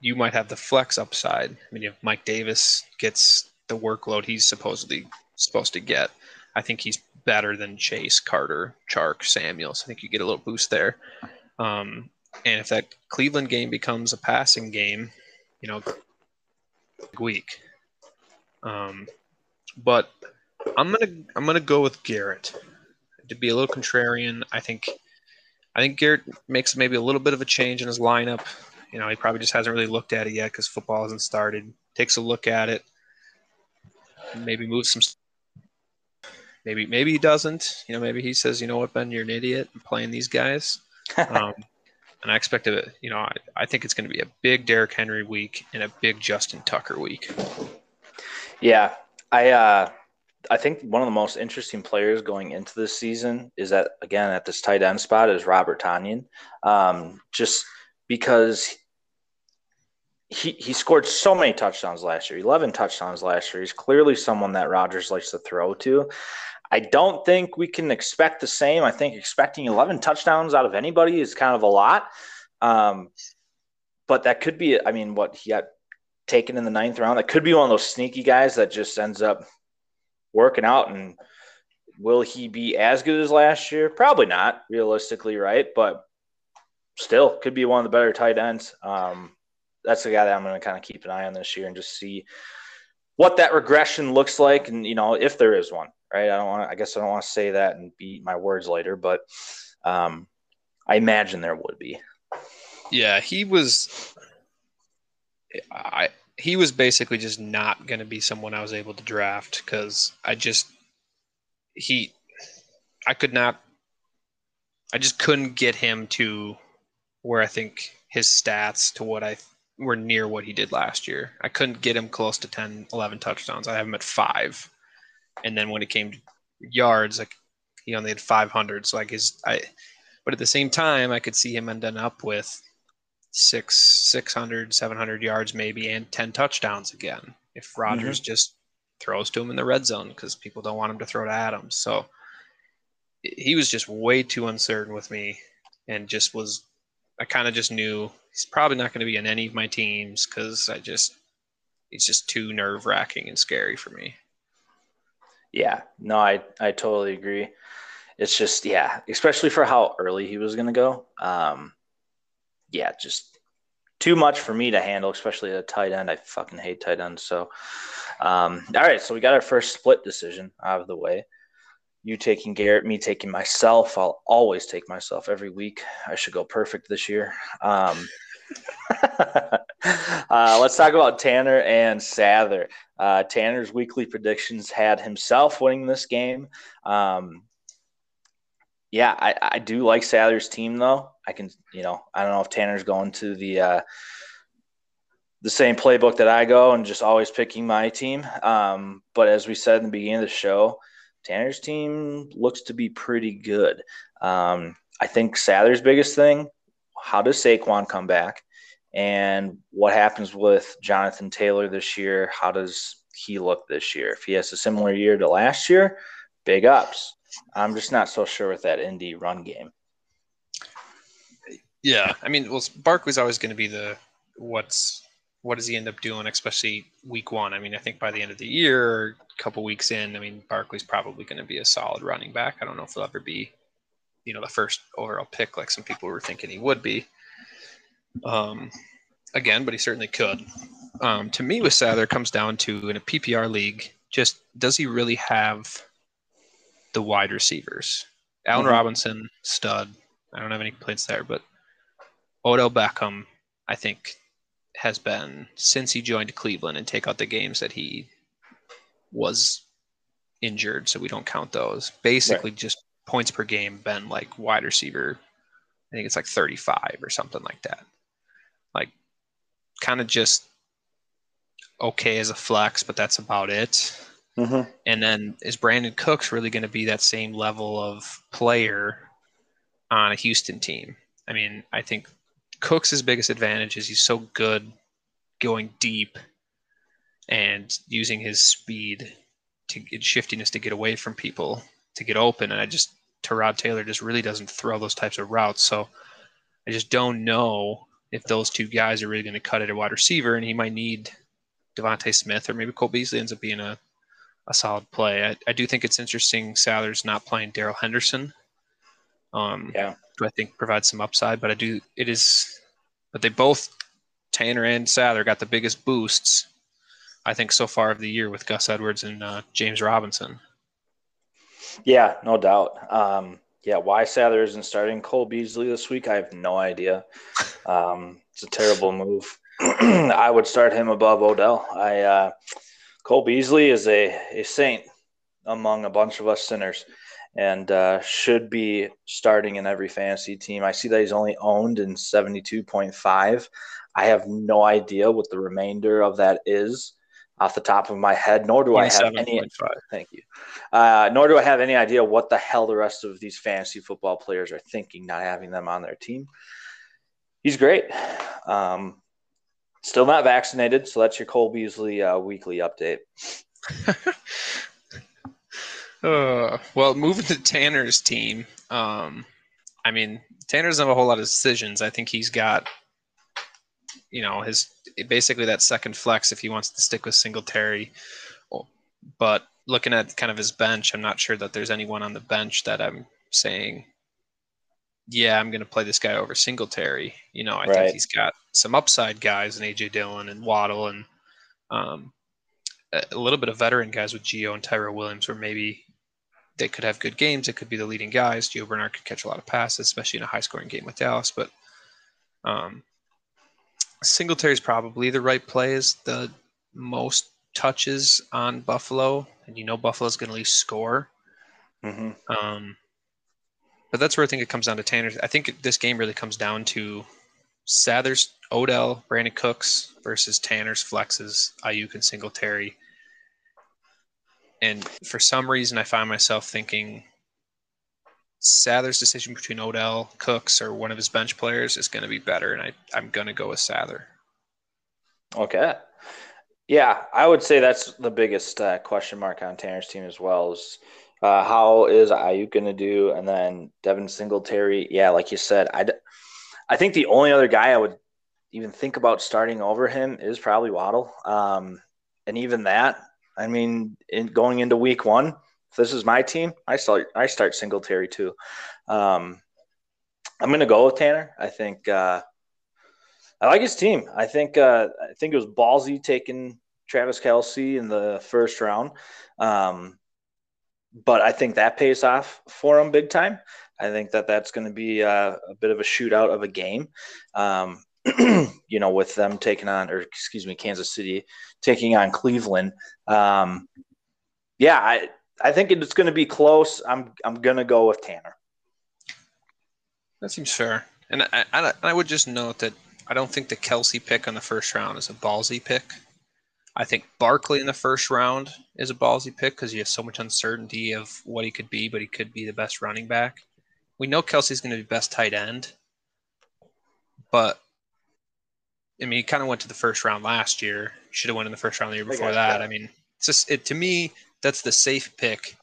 you might have the flex upside. I mean, if Mike Davis gets the workload he's supposed to get, I think he's better than Chase, Carter, Chark, Samuels. I think you get a little boost there. And if that Cleveland game becomes a passing game, you know, week. But I'm gonna go with Garrett. To be a little contrarian, I think Garrett makes maybe a little bit of a change in his lineup. You know, he probably just hasn't really looked at it yet because football hasn't started. Takes a look at it, maybe moves some. Maybe he doesn't. You know, maybe he says, you know what, Ben, you're an idiot. I'm playing these guys. And I expect it. You know, I think it's going to be a big Derrick Henry week and a big Justin Tucker week. Yeah, I think one of the most interesting players going into this season is that, again, at this tight end spot is Robert Tonyan. Just because he scored so many touchdowns last year, 11 touchdowns last year. He's clearly someone that Rodgers likes to throw to. I don't think we can expect the same. I think expecting 11 touchdowns out of anybody is kind of a lot. But that could be, I mean, what he got taken in the 9th round. That could be one of those sneaky guys that just ends up working out. And will he be as good as last year? Probably not, realistically, right? But still, could be one of the better tight ends. That's the guy that I'm going to kind of keep an eye on this year and just see what that regression looks like, and you know, if there is one, right? I don't want to say that and beat my words later, but I imagine there would be. Yeah, he was basically just not going to be someone I was able to draft because I just couldn't get him to where I think his stats to what I were near what he did last year. I couldn't get him close to 10, 11 touchdowns. I have him at 5. And then when it came to yards, like he only had 500. So like but at the same time, I could see him ending up with 600, 700 yards maybe, and 10 touchdowns again. If Rodgers just throws to him in the red zone, because people don't want him to throw to Adams. So he was just way too uncertain with me and just was, I kind of just knew he's probably not going to be in any of my teams because it's just too nerve-wracking and scary for me. Yeah, no, I totally agree. It's just, yeah, especially for how early he was going to go. Yeah, just too much for me to handle, especially at a tight end. I fucking hate tight ends. So, all right, so we got our first split decision out of the way. You taking Garrett, me taking myself. I'll always take myself every week. I should go perfect this year. Let's talk about Tanner and Sather. Tanner's weekly predictions had himself winning this game. Yeah, I do like Sather's team, though. I don't know if Tanner's going to the the same playbook that I go and just always picking my team. But as we said in the beginning of the show, Tanner's team looks to be pretty good. I think Sather's biggest thing, how does Saquon come back? And what happens with Jonathan Taylor this year? How does he look this year? If he has a similar year to last year, big ups. I'm just not so sure with that Indy run game. Yeah, I mean, well, Barkley's always going to be the what does he end up doing, especially week one. I mean, I think by the end of the year, a couple weeks in, I mean, Barkley's probably going to be a solid running back. I don't know if he'll ever be, you know, the first overall pick like some people were thinking he would be. Again, but he certainly could. To me, with Sather, comes down to in a PPR league, just does he really have the wide receivers? Allen Robinson, stud. I don't have any complaints there, but Odell Beckham, I think, has been, since he joined Cleveland, and take out the games that he was injured, so we don't count those. Basically, right. Just points per game, been like wide receiver. I think it's like 35 or something like that. Like, kind of just okay as a flex, but that's about it. Mm-hmm. And then is Brandon Cooks really going to be that same level of player on a Houston team? I mean, I think Cooks' biggest advantage is he's so good going deep and using his speed to get shiftiness to get away from people, to get open. And I just, Tyrod Taylor just really doesn't throw those types of routes. So I just don't know if those two guys are really going to cut it at wide receiver, and he might need Devontae Smith, or maybe Cole Beasley ends up being a solid play. I do think it's interesting Sather's not playing Daryl Henderson. Yeah. Who I think provides some upside, but but they both, Tanner and Sather, got the biggest boosts, I think, so far of the year with Gus Edwards and James Robinson. Yeah, no doubt. Why Sather isn't starting Cole Beasley this week, I have no idea. It's a terrible move. I would start him above Odell. Cole Beasley is a saint among a bunch of us sinners and should be starting in every fantasy team. I see that he's only owned in 72.5. I have no idea what the remainder of that is off the top of my head, nor do I have any. Thank you. Nor do I have any idea what the hell the rest of these fantasy football players are thinking, not having them on their team. He's great. Still not vaccinated, so that's your Cole Beasley weekly update. Well, moving to Tanner's team. I mean, Tanner doesn't have a whole lot of decisions. I think he's got, you know, his basically that second flex if he wants to stick with Singletary. But looking at kind of his bench, I'm not sure that there's anyone on the bench that I'm saying, yeah, I'm going to play this guy over Singletary. You know, I think he's got some upside guys in A.J. Dillon and Waddle and a little bit of veteran guys with Gio and Tyrell Williams where maybe they could have good games. It could be the leading guys. Gio Bernard could catch a lot of passes, especially in a high-scoring game with Dallas. But Singletary's probably the right play, is the most touches on Buffalo, and you know Buffalo's going to at least score. Mm-hmm. But that's where I think it comes down to Tanner. I think this game really comes down to Sather's, Odell, Brandon Cooks versus Tanner's flexes, Ayuk and Singletary. And for some reason, I find myself thinking Sather's decision between Odell, Cooks, or one of his bench players is going to be better, and I'm going to go with Sather. Okay. Yeah, I would say that's the biggest question mark on Tanner's team as well is how is Ayuk going to do? And then Devin Singletary, yeah, like you said, I think the only other guy I would even think about starting over him is probably Waddle. And even that, I mean, going into week one, if this is my team, I start Singletary too. I'm going to go with Tanner. I think I like his team. I think it was ballsy taking Travis Kelce in the first round. But I think that pays off for him big time. I think that's going to be a bit of a shootout of a game, you know, with them Kansas City taking on Cleveland. I think it's going to be close. I'm going to go with Tanner. That seems fair. And I would just note that I don't think the Kelsey pick in the first round is a ballsy pick. I think Barkley in the first round is a ballsy pick because you have so much uncertainty of what he could be, but he could be the best running back. We know Kelsey's going to be best tight end, but I mean, he kind of went to the first round last year. Should have went in the first round the year before that. I mean, it's just to me, that's the safe pick.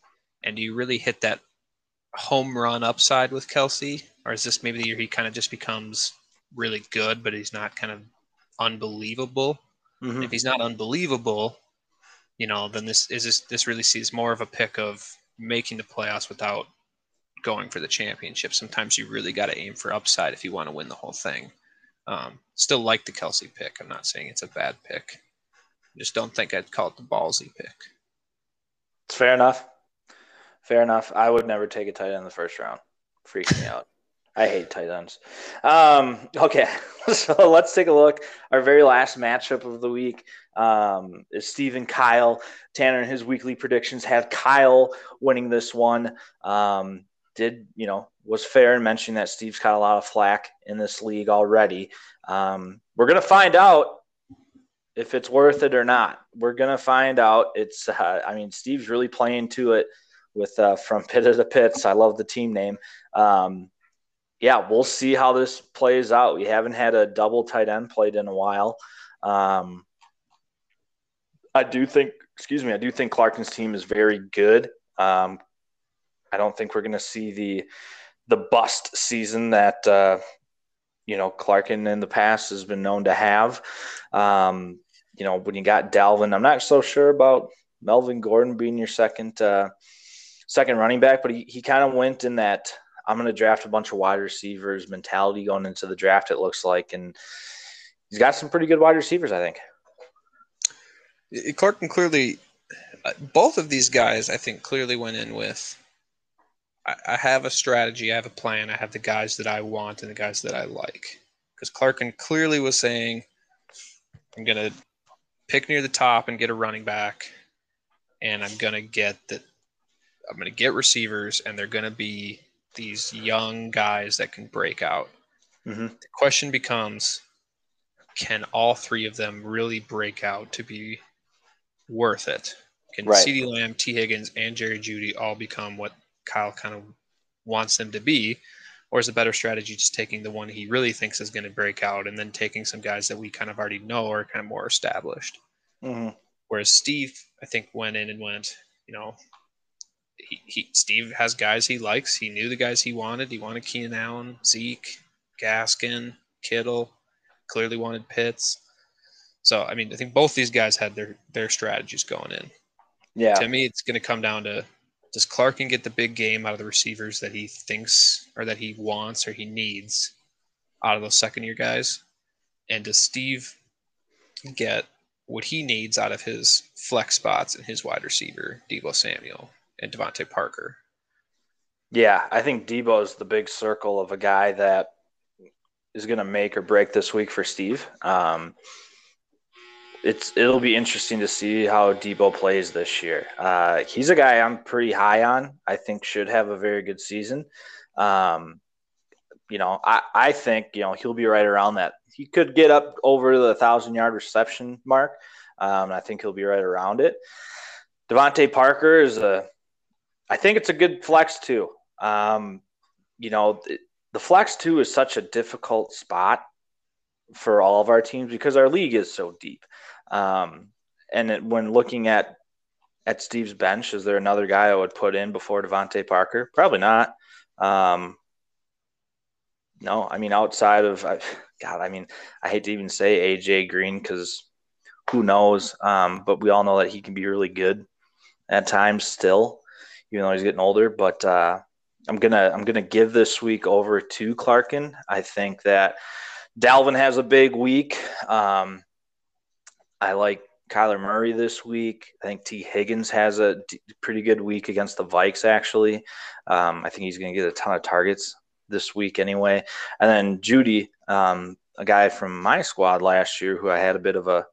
And do you really hit that home run upside with Kelsey, or is this maybe the year he kind of just becomes really good, but he's not kind of unbelievable? Mm-hmm. If he's not unbelievable, you know, then this really sees more of a pick of making the playoffs without going for the championship. Sometimes you really got to aim for upside if you want to win the whole thing. Still like the Kelsey pick. I'm not saying it's a bad pick. I just don't think I'd call it the ballsy pick. It's fair enough. Fair enough. I would never take a tight end in the first round. Freaks me out. I hate tight ends. Okay, so let's take a look. Our very last matchup of the week is Steve and Kyle. Tanner and his weekly predictions had Kyle winning this one. Was fair in mentioning that Steve's caught a lot of flack in this league already. We're going to find out if it's worth it or not. We're going to find out. Steve's really playing to it with From Pit to Pits. I love the team name. Yeah, we'll see how this plays out. We haven't had a double tight end played in a while. I do think Clarkson's team is very good. I don't think we're going to see the bust season that, Clarkson in the past has been known to have. When you got Dalvin, I'm not so sure about Melvin Gordon being your second running back, but he kind of went in that I'm going to draft a bunch of wide receivers mentality going into the draft, it looks like. And he's got some pretty good wide receivers, I think. Clarkson clearly – both of these guys, I think, clearly went in with I have a strategy, I have a plan, I have the guys that I want and the guys that I like. Because Clarkson clearly was saying, I'm going to pick near the top and get a running back, and I'm going to get receivers, and they're going to be – these young guys that can break out. Mm-hmm. The question becomes, can all three of them really break out to be worth it? Can CeeDee Lamb, T. Higgins, and Jerry Jeudy all become what Kyle kind of wants them to be? Or is a better strategy just taking the one he really thinks is going to break out and then taking some guys that we kind of already know are kind of more established? Mm-hmm. Whereas Steve, I think, went in and went, Steve has guys he likes. He knew the guys he wanted. He wanted Keenan Allen, Zeke, Gaskin, Kittle, clearly wanted Pitts. So, I think both these guys had their strategies going in. Yeah. To me, it's going to come down to, does Clarkson get the big game out of the receivers that he thinks or that he wants or he needs out of those second-year guys? And does Steve get what he needs out of his flex spots and his wide receiver, Deebo Samuel and Devontae Parker? Yeah, I think Deebo is the big circle of a guy that is going to make or break this week for Steve. It'll be interesting to see how Deebo plays this year. He's a guy I'm pretty high on. I think should have a very good season. I think he'll be right around that. He could get up over the 1,000-yard reception mark. I think he'll be right around it. Devontae Parker is I think it's a good flex too. The flex too is such a difficult spot for all of our teams because our league is so deep. When looking at Steve's bench, is there another guy I would put in before Devontae Parker? Probably not. No, outside of I hate to even say AJ Green because who knows? But we all know that he can be really good at times still, even though he's getting older, but I'm gonna give this week over to Clarkson. I think that Dalvin has a big week. I like Kyler Murray this week. I think T. Higgins has a pretty good week against the Vikes, actually. I think he's going to get a ton of targets this week anyway. And then Jeudy, a guy from my squad last year who I had a bit of a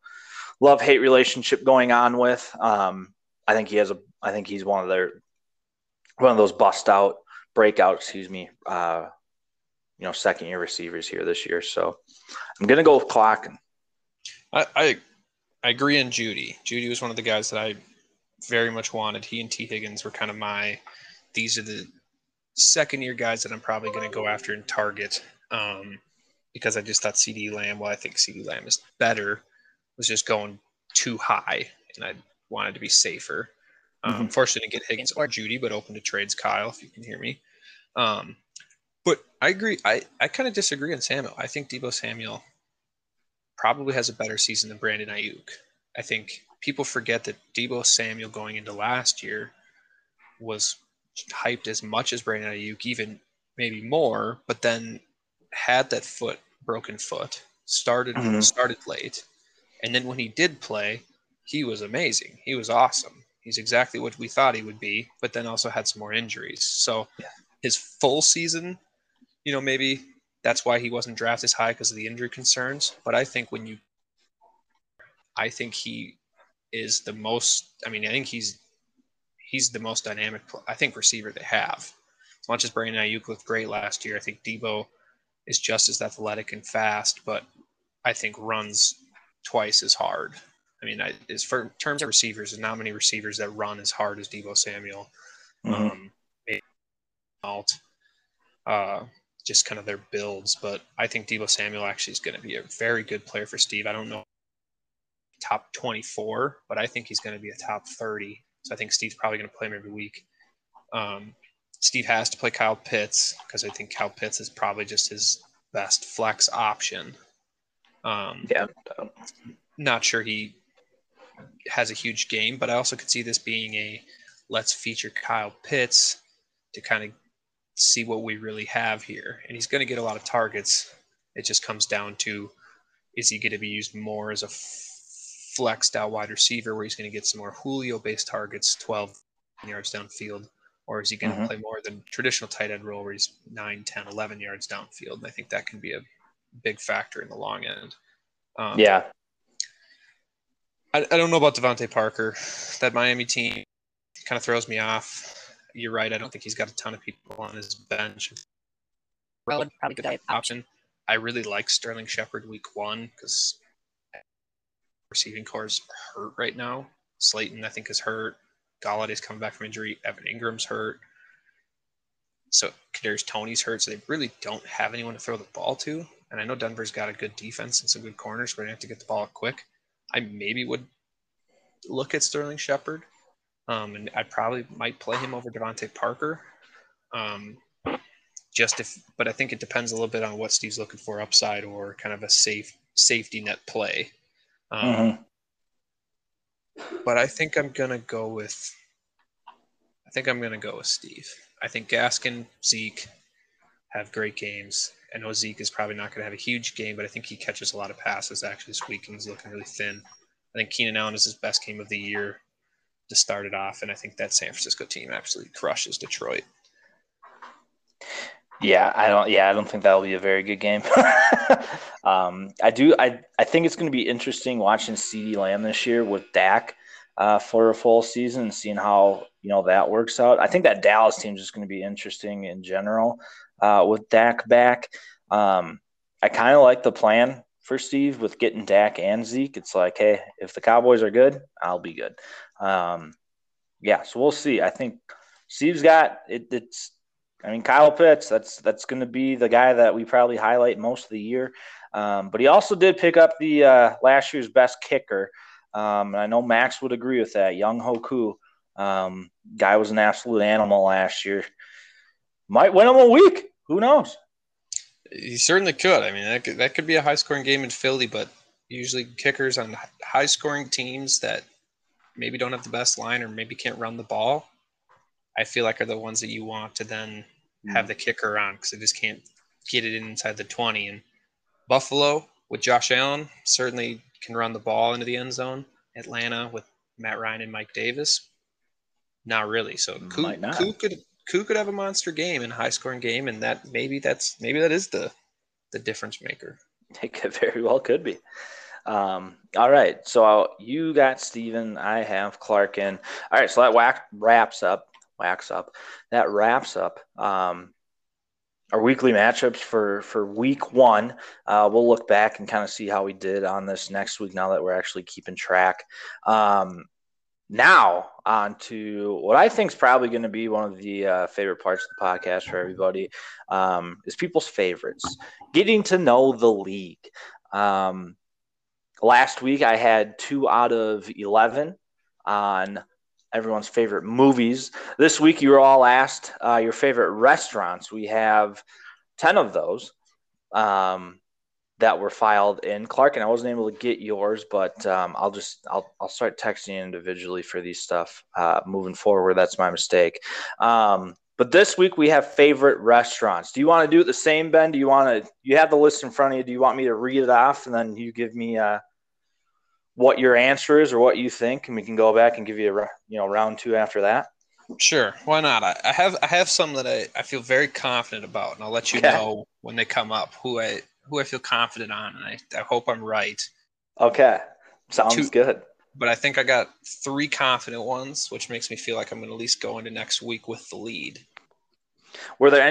love-hate relationship going on with. I think he's one of those bust out breakout, you know, second-year receivers here this year. So I'm going to go with Clocken. I agree on Jeudy. Jeudy was one of the guys that I very much wanted. He and T. Higgins were kind of my – these are the second-year guys that I'm probably going to go after and target because I just thought C.D. Lamb – well, I think C.D. Lamb is better – was just going too high, and I wanted to be safer. Unfortunately, didn't get Higgins or Jeudy, but open to trades, Kyle, if you can hear me. But I agree. I kind of disagree on Samuel. I think Deebo Samuel probably has a better season than Brandon Ayuk. I think people forget that Deebo Samuel going into last year was hyped as much as Brandon Ayuk, even maybe more, but then had that broken foot, started late. And then when he did play, he was amazing. He was awesome. He's exactly what we thought he would be, but then also had some more injuries. So his full season, you know, maybe that's why he wasn't drafted as high because of the injury concerns. But I think I think he is the most, I mean, I think he's the most dynamic, I think, receiver they have. As much as Brandon Ayuk looked great last year, I think Deebo is just as athletic and fast, but I think runs twice as hard. I mean, in terms of receivers, there's not many receivers that run as hard as Deebo Samuel. Just kind of their builds. But I think Deebo Samuel actually is going to be a very good player for Steve. I don't know top 24, but I think he's going to be a top 30. So I think Steve's probably going to play him every week. Steve has to play Kyle Pitts because I think Kyle Pitts is probably just his best flex option. Not sure he has a huge game, but I also could see this being a let's feature Kyle Pitts to kind of see what we really have here. And he's going to get a lot of targets. It just comes down to, is he going to be used more as a flexed out wide receiver where he's going to get some more Julio-based targets, 12 yards downfield, or is he going to play more than traditional tight end role where he's 9, 10, 11 yards downfield? And I think that can be a big factor in the long end. I don't know about Devontae Parker. That Miami team kind of throws me off. You're right. I don't think he's got a ton of people on his bench. Probably good option. I really like Sterling Shepard week 1 because receiving core is hurt right now. Slayton, I think, is hurt. Galladay's coming back from injury. Evan Ingram's hurt. So Kadarius Toney's hurt. So they really don't have anyone to throw the ball to. And I know Denver's got a good defense and some good corners, but they have to get the ball quick. I maybe would look at Sterling Shepard, and I probably might play him over Devontae Parker. But I think it depends a little bit on what Steve's looking for, upside or kind of a safety net play. But I think I'm gonna go with. Steve. I think Gaskin, Zeke have great games. I know Zeke is probably not going to have a huge game, but I think he catches a lot of passes actually this week, and he's looking really thin. I think Keenan Allen is his best game of the year to start it off, and I think that San Francisco team absolutely crushes Detroit. I don't think that'll be a very good game. I think it's going to be interesting watching CeeDee Lamb this year with Dak for a full season and seeing how, you know, that works out. I think that Dallas team is just going to be interesting in general. With Dak back, I kind of like the plan for Steve with getting Dak and Zeke. It's like, hey, if the Cowboys are good, I'll be good. So we'll see. I think Steve's got it. Kyle Pitts, that's going to be the guy that we probably highlight most of the year. But he also did pick up the last year's best kicker. And I know Max would agree with that. Young Hoku, guy was an absolute animal last year. Might win him a week. Who knows? He certainly could. I mean, that could be a high-scoring game in Philly, but usually kickers on high-scoring teams that maybe don't have the best line or maybe can't run the ball, I feel like are the ones that you want to then have the kicker on because they just can't get it inside the 20. And Buffalo with Josh Allen certainly can run the ball into the end zone. Atlanta with Matt Ryan and Mike Davis, not really. So Koo could have a monster game and high-scoring game, and that is the difference maker. It could very well could be. All right, so you got Steven. I have Clark in. All right, so that wraps up. That wraps up our weekly matchups for week one. We'll look back and kind of see how we did on this next week now that we're actually keeping track. Now on to what I think is probably going to be one of the favorite parts of the podcast for everybody, is people's favorites, getting to know the league. Last week I had 2 out of 11 on everyone's favorite movies. This week you were all asked your favorite restaurants. We have 10 of those that were filed in. Clark, and I wasn't able to get yours, but I'll start texting you individually for these stuff moving forward. That's my mistake. But this week we have favorite restaurants. Do you want to do it the same, Ben? Do you want to? You have the list in front of you. Do you want me to read it off and then you give me what your answer is or what you think, and we can go back and give you a round two after that? Sure, why not? I have some that I feel very confident about, and I'll let you know when they come up who I feel confident on, and I hope I'm right. Okay. Sounds good. But I think I got 3 confident ones, which makes me feel like I'm going to at least go into next week with the lead. Were there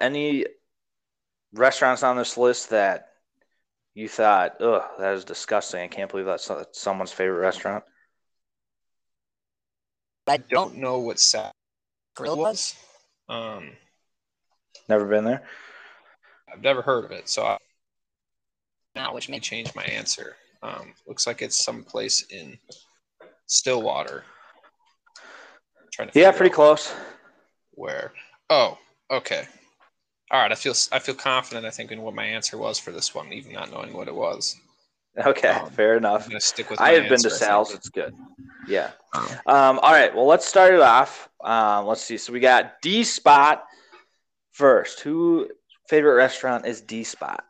any restaurants on this list that you thought, ugh, that is disgusting, I can't believe that's someone's favorite restaurant? I don't know what Sather Grill was. Never been there. I've never heard of it, so which may change my answer. Looks like it's someplace in Stillwater. I'm trying to pretty close. Where? Oh, okay. All right, I feel confident, I think, in what my answer was for this one, even not knowing what it was. Okay, fair enough. I'm gonna stick with I have answer. Been to Sal's. It's good. Yeah. All right, well, let's start it off. Let's see. So we got D-Spot first. Who favorite restaurant is D-Spot?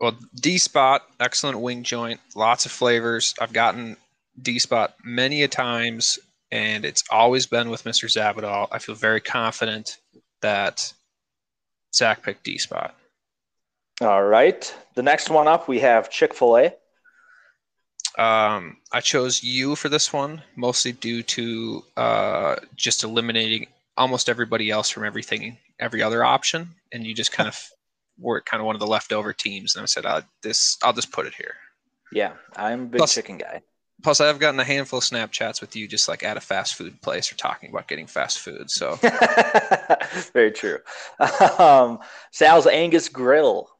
Well, D-Spot, excellent wing joint, lots of flavors. I've gotten D-Spot many a times, and it's always been with Mr. Zabadol. I feel very confident that Zach picked D-Spot. All right. The next one up, we have Chick-fil-A. I chose you for this one, mostly due to just eliminating almost everybody else from every other option, and you just kind of were kind of one of the leftover teams, and I said, I'll just put it here. Yeah, I'm a big chicken guy. Plus, I've gotten a handful of Snapchats with you just like at a fast food place or talking about getting fast food. So very true. Sal's Angus Grill.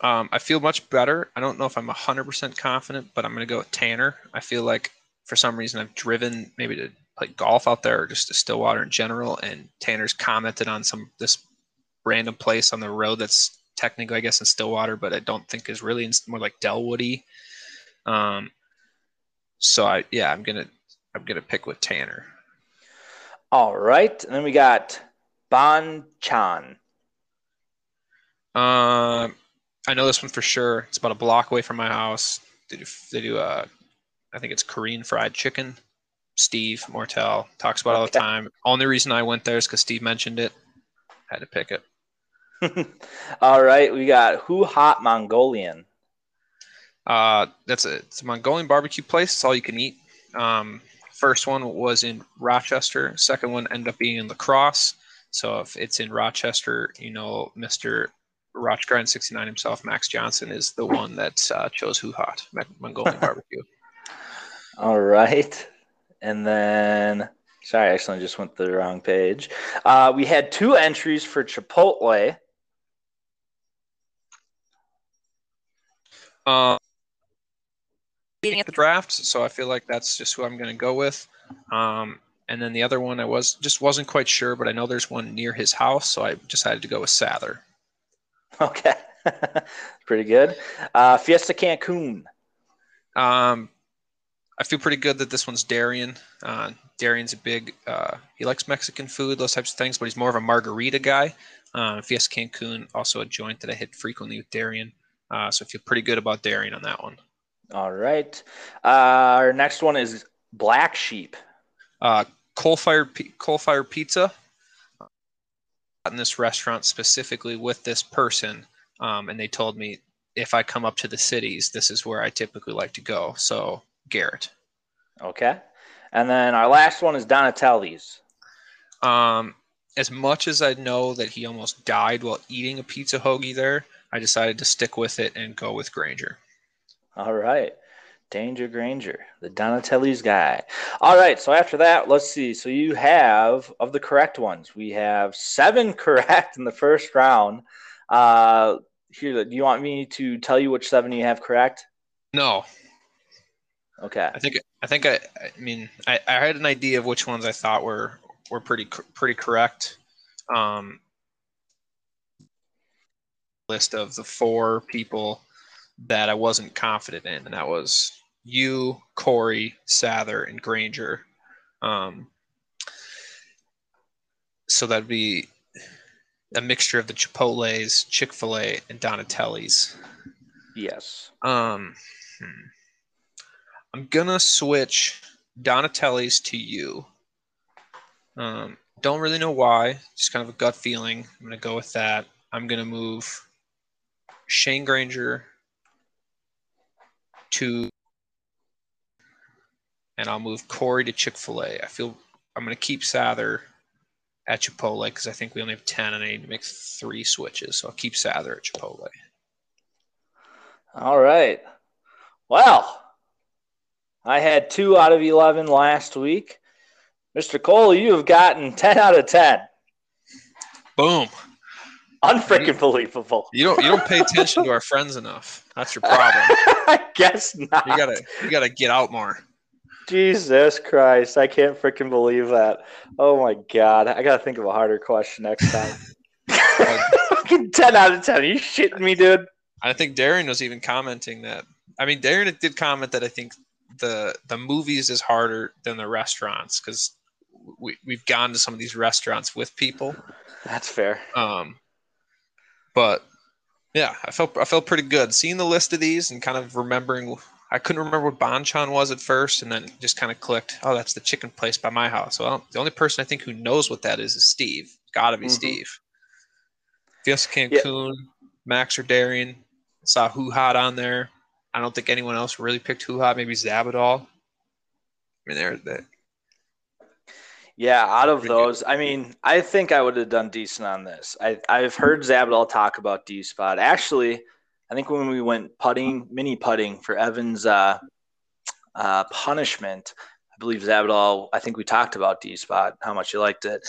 I feel much better. I don't know if I'm 100% confident, but I'm going to go with Tanner. I feel like for some reason I've driven maybe to play golf out there or just to Stillwater in general, and Tanner's commented on this random place on the road that's technically, I guess, in Stillwater, but I don't think is really more like Delwoody. So I'm gonna pick with Tanner. All right, and then we got Banchan. I know this one for sure. It's about a block away from my house. They do I think it's Korean fried chicken. Steve Mortel talks about it all the time. Only reason I went there is because Steve mentioned it. I had to pick it. All right, we got Who Hot Mongolian. It's a Mongolian barbecue place. It's all you can eat. First one was in Rochester. Second one ended up being in La Crosse. So if it's in Rochester, Mr. Rochgrind69 himself, Max Johnson, is the one that chose Who Hot Mongolian barbecue. All right. And then, sorry, I accidentally just went to the wrong page. We had 2 entries for Chipotle. Beating at the draft, so I feel like that's just who I'm going to go with. And then the other one I wasn't quite sure, but I know there's one near his house, so I decided to go with Sather. Okay, pretty good. Fiesta Cancun. I feel pretty good that this one's Darian. Darian's a big he likes Mexican food, those types of things, but he's more of a margarita guy. Fiesta Cancun, also a joint that I hit frequently with Darian. So I feel pretty good about Darian on that one. All right. Our next one is Black Sheep. Coal Fire Pizza. In this restaurant specifically with this person, and they told me if I come up to the cities, this is where I typically like to go. So Garrett. Okay. And then our last one is Donatelli's. as much as I know that he almost died while eating a pizza hoagie there, I decided to stick with it and go with Granger. All right. Danger Granger, the Donatelli's guy. All right, so after that, let's see. So you have, of the correct ones, we have 7 correct in the first round. Here, do you want me to tell you which 7 you have correct? No. Okay. I had an idea of which ones I thought were pretty correct. List of the 4 people that I wasn't confident in, and that was you, Corey, Sather, and Granger. So that'd be a mixture of the Chipotle's, Chick-fil-A, and Donatelli's. Yes. I'm going to switch Donatelli's to you. Don't really know why. Just kind of a gut feeling. I'm going to go with that. I'm going to move Shane Granger to, and I'll move Corey to Chick-fil-A. I'm going to keep Sather at Chipotle because I think we only have 10 and I need to make 3 switches. So I'll keep Sather at Chipotle. All right. Well, I had 2 out of 11 last week. Mr. Cole, you have gotten 10 out of 10. Boom. Unfreaking believable. You don't pay attention to our friends enough. That's your problem. I guess not. You gotta get out more. Jesus Christ. I can't freaking believe that. Oh my God. I gotta think of a harder question next time. 10 out of 10. Are you shitting me, dude? I think Darian was even commenting that. I mean, Darian did comment that I think the movies is harder than the restaurants because we've gone to some of these restaurants with people. That's fair. But yeah, I felt pretty good seeing the list of these and kind of remembering. I couldn't remember what banchan was at first, and then it just kind of clicked. Oh, that's the chicken place by my house. Well, the only person I think who knows what that is Steve. It's got to be Steve. Fiesta Cancun, yeah. Max or Darian. I saw Hoo-Hot on there. I don't think anyone else really picked Hoo-Hot. Maybe Zabadol. I mean, they're yeah, out of those, I mean, I think I would have done decent on this. I've heard Zabadol talk about D-Spot. Actually, I think when we went mini putting for Evan's punishment, I believe Zabadol, I think we talked about D-Spot, how much you liked it.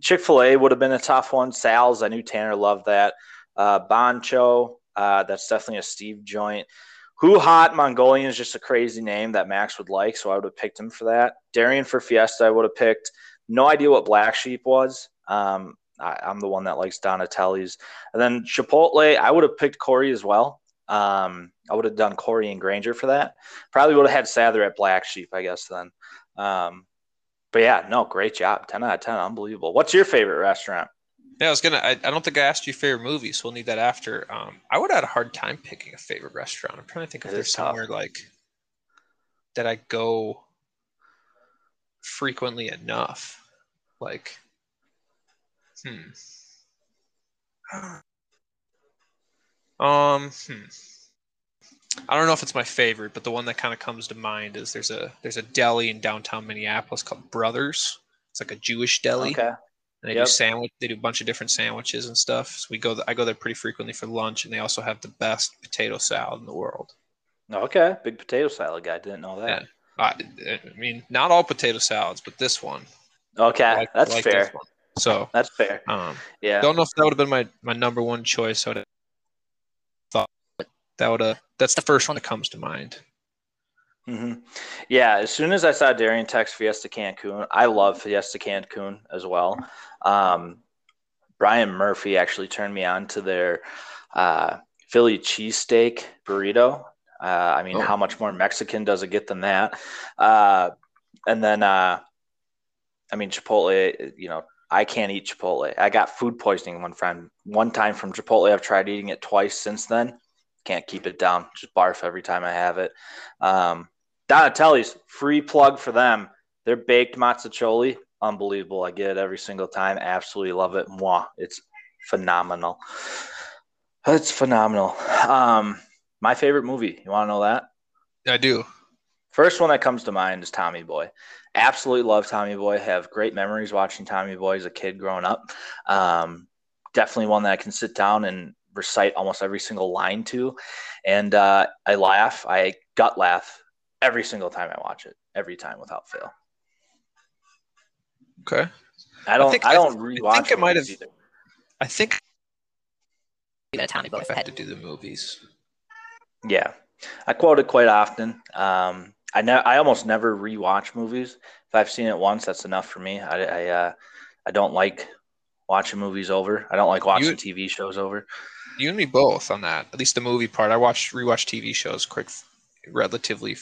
Chick-fil-A would have been a tough one. Sal's, I knew Tanner loved that. Boncho, that's definitely a Steve joint. Who Hot Mongolian is just a crazy name that Max would like, so I would have picked him for that. Darian for Fiesta, I would have picked. No idea what Black Sheep was. I'm the one that likes Donatelli's. And then Chipotle, I would have picked Corey as well. I would have done Corey and Granger for that. Probably would have had Sather at Black Sheep, I guess, then. But, yeah, no, great job. 10 out of 10, unbelievable. What's your favorite restaurant? Yeah, I don't think I asked you favorite movie, so we'll need that after. I would have had a hard time picking a favorite restaurant. I'm trying to think if there's somewhere like that I go frequently enough. Like, I don't know if it's my favorite, but the one that kind of comes to mind is there's a deli in downtown Minneapolis called Brothers. It's like a Jewish deli. Okay. And they do a bunch of different sandwiches and stuff. So I go there pretty frequently for lunch, and they also have the best potato salad in the world. Okay, big potato salad guy. Didn't know that. Yeah. I mean, not all potato salads, but this one. Okay, that's fair. So that's fair. Yeah. Don't know if that would have been my number one choice. I would have thought that's the first one that comes to mind. Mm-hmm. Yeah, as soon as I saw Darian text Fiesta Cancun, I love Fiesta Cancun as well. Brian Murphy actually turned me on to their Philly cheesesteak burrito. I mean, How much more Mexican does it get than that? And then, I mean, Chipotle, you know, I can't eat Chipotle. I got food poisoning one time from Chipotle. I've tried eating it twice since then. Can't keep it down. Just barf every time I have it. Donatelli's, free plug for them. Their baked mazzicoli, unbelievable. I get it every single time. Absolutely love it. Mwah. It's phenomenal. It's phenomenal. My favorite movie. You want to know that? I do. First one that comes to mind is Tommy Boy. Absolutely love Tommy Boy. Have great memories watching Tommy Boy as a kid growing up. Definitely one that I can sit down and recite almost every single line to. And I laugh. I gut laugh every single time I watch it. Every time without fail. Okay. I don't rewatch it. I think I had to do the movies. Yeah. I quote it quite often. I almost never rewatch movies. If I've seen it once, that's enough for me. I don't like watching movies over. I don't like watching TV shows over. You and me both on that. At least the movie part. I rewatch TV shows relatively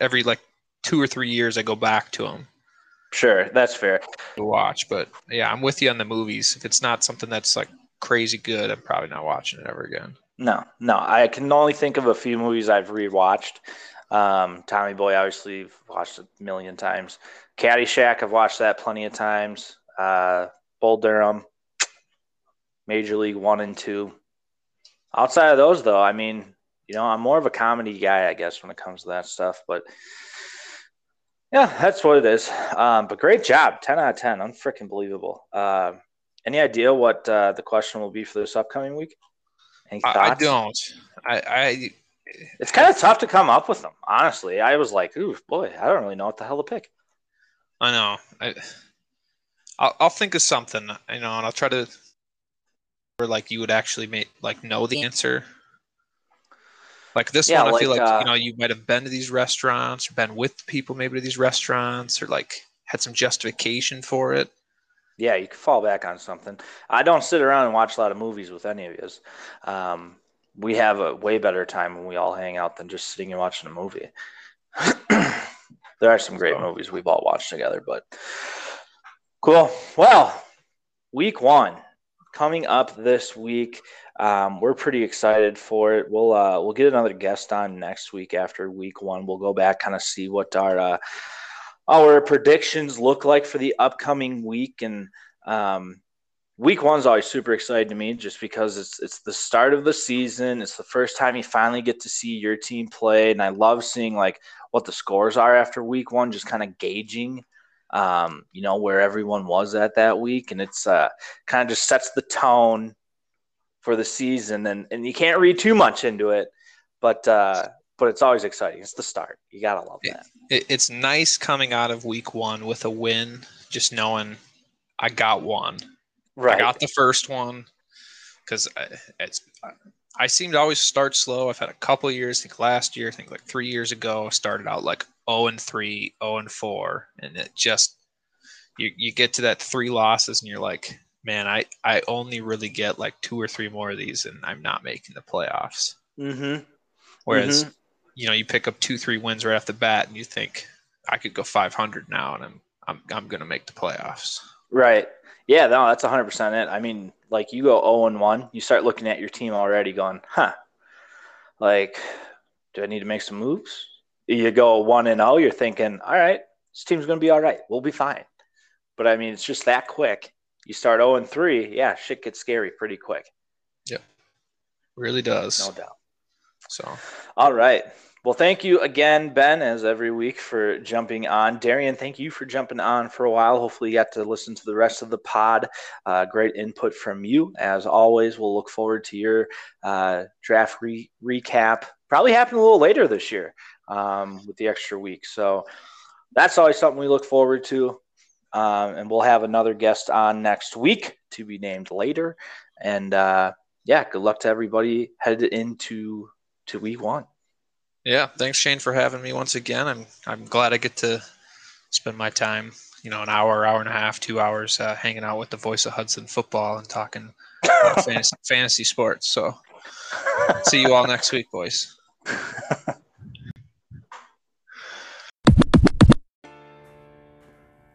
every like 2 or 3 years. I go back to them. Sure, that's fair. To watch, but yeah, I'm with you on the movies. If it's not something that's like crazy good, I'm probably not watching it ever again. No. I can only think of a few movies I've rewatched. Tommy Boy, obviously, I've watched a million times. Caddyshack, I've watched that plenty of times. Bull Durham, Major League 1 and 2. Outside of those, though, I mean, you know, I'm more of a comedy guy, I guess, when it comes to that stuff. But yeah, that's what it is. But great job, 10 out of 10, unfreaking believable. Any idea what the question will be for this upcoming week? I don't. It's kind of tough to come up with them, honestly. I was like, "Ooh, boy, I don't really know what the hell to pick." I know. I'll think of something, you know, and I'll try to, or like you would actually know the answer. Like this one, I feel like you know, you might have been to these restaurants, or been with people maybe to these restaurants, or like had some justification for it. Yeah, you can fall back on something. I don't sit around and watch a lot of movies with any of you. We have a way better time when we all hang out than just sitting and watching a movie. There are some great movies we've all watched together, but cool. Well, week one coming up this week. We're pretty excited for it. We'll get another guest on next week after week one. We'll go back, kind of see what our predictions look like for the upcoming week. And week one's always super exciting to me just because it's the start of the season. It's the first time you finally get to see your team play. And I love seeing like what the scores are after week one, just kind of gauging, you know, where everyone was at that week. And it's kind of just sets the tone for the season. And you can't read too much into it, but it's always exciting. It's the start. You got to love that. It's nice coming out of week one with a win, just knowing I got one. Right. I got the first one because I seem to always start slow. I've had a couple of years, I think last year, I think like 3 years ago, I started out like 0-3, 0-4. And it just – you get to that 3 losses and you're like, man, I only really get like 2 or 3 more of these and I'm not making the playoffs. Mm-hmm. Whereas – you know, you pick up 2-3 wins right off the bat, and you think I could go 500 now, and I'm going to make the playoffs. Right? Yeah. No, that's 100% it. I mean, like you go 0-1, you start looking at your team already, going, "Huh? Like, do I need to make some moves?" You go 1-0, you're thinking, "All right, this team's going to be all right. We'll be fine." But I mean, it's just that quick. You start 0-3, yeah, shit gets scary pretty quick. Yep, really does. No doubt. So, all right. Well, thank you again, Ben, as every week for jumping on. Darian, thank you for jumping on for a while. Hopefully you got to listen to the rest of the pod. Great input from you. As always, we'll look forward to your draft recap. Probably happen a little later this year with the extra week. So that's always something we look forward to. And we'll have another guest on next week to be named later. And yeah, good luck to everybody headed into week one. Yeah, thanks Shane for having me once again. I'm glad I get to spend my time, you know, an hour, hour and a half, 2 hours hanging out with the voice of Hudson football and talking about fantasy sports. So see you all next week, boys.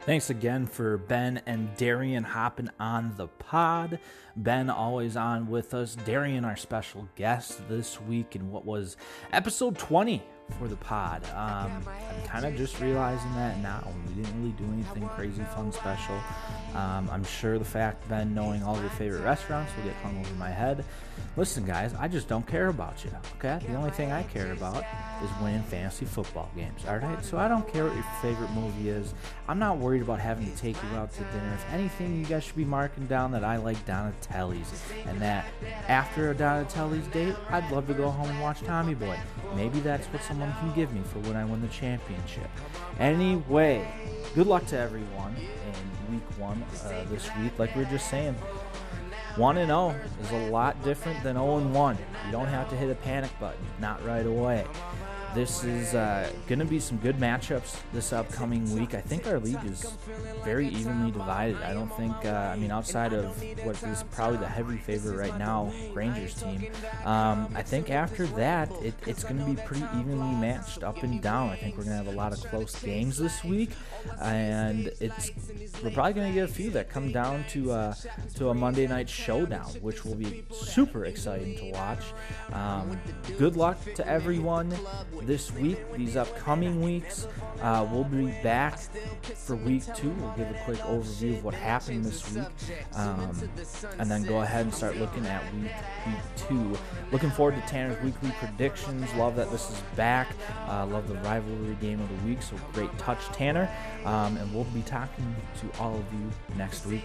Thanks again for Ben and Darian hopping on the pod. Ben always on with us. Darian, our special guest this week in what was episode 20 for the pod. I'm kind of just realizing that now. We didn't really do anything crazy, fun, special. I'm sure the fact, Ben, knowing all of your favorite restaurants will get hung over my head. Listen, guys, I just don't care about you, okay? The only thing I care about is winning fantasy football games, all right? So I don't care what your favorite movie is. I'm not worried about having to take you out to dinner. If anything, you guys should be marking down that I like Donatelli's, and that after a Donatelli's date, I'd love to go home and watch Tommy Boy. Maybe that's what someone can give me for when I win the championship. Anyway, good luck to everyone in week one this week. Like we were just saying, 1-0 is a lot different than 0-1. You don't have to hit a panic button, not right away. This is going to be some good matchups this upcoming week. I think our league is very evenly divided. I don't think, outside of what is probably the heavy favorite right now, Rangers team, I think after that, it's going to be pretty evenly matched up and down. I think we're going to have a lot of close games this week, and we're probably going to get a few that come down to a Monday night showdown, which will be super exciting to watch. Good luck to everyone this week, these upcoming weeks. We'll be back for week two. We'll give a quick overview of what happened this week, and then go ahead and start looking at week two. Looking forward to Tanner's weekly predictions. Love that this is back. Love the rivalry game of the week, so great touch, Tanner. And we'll be talking to all of you next week.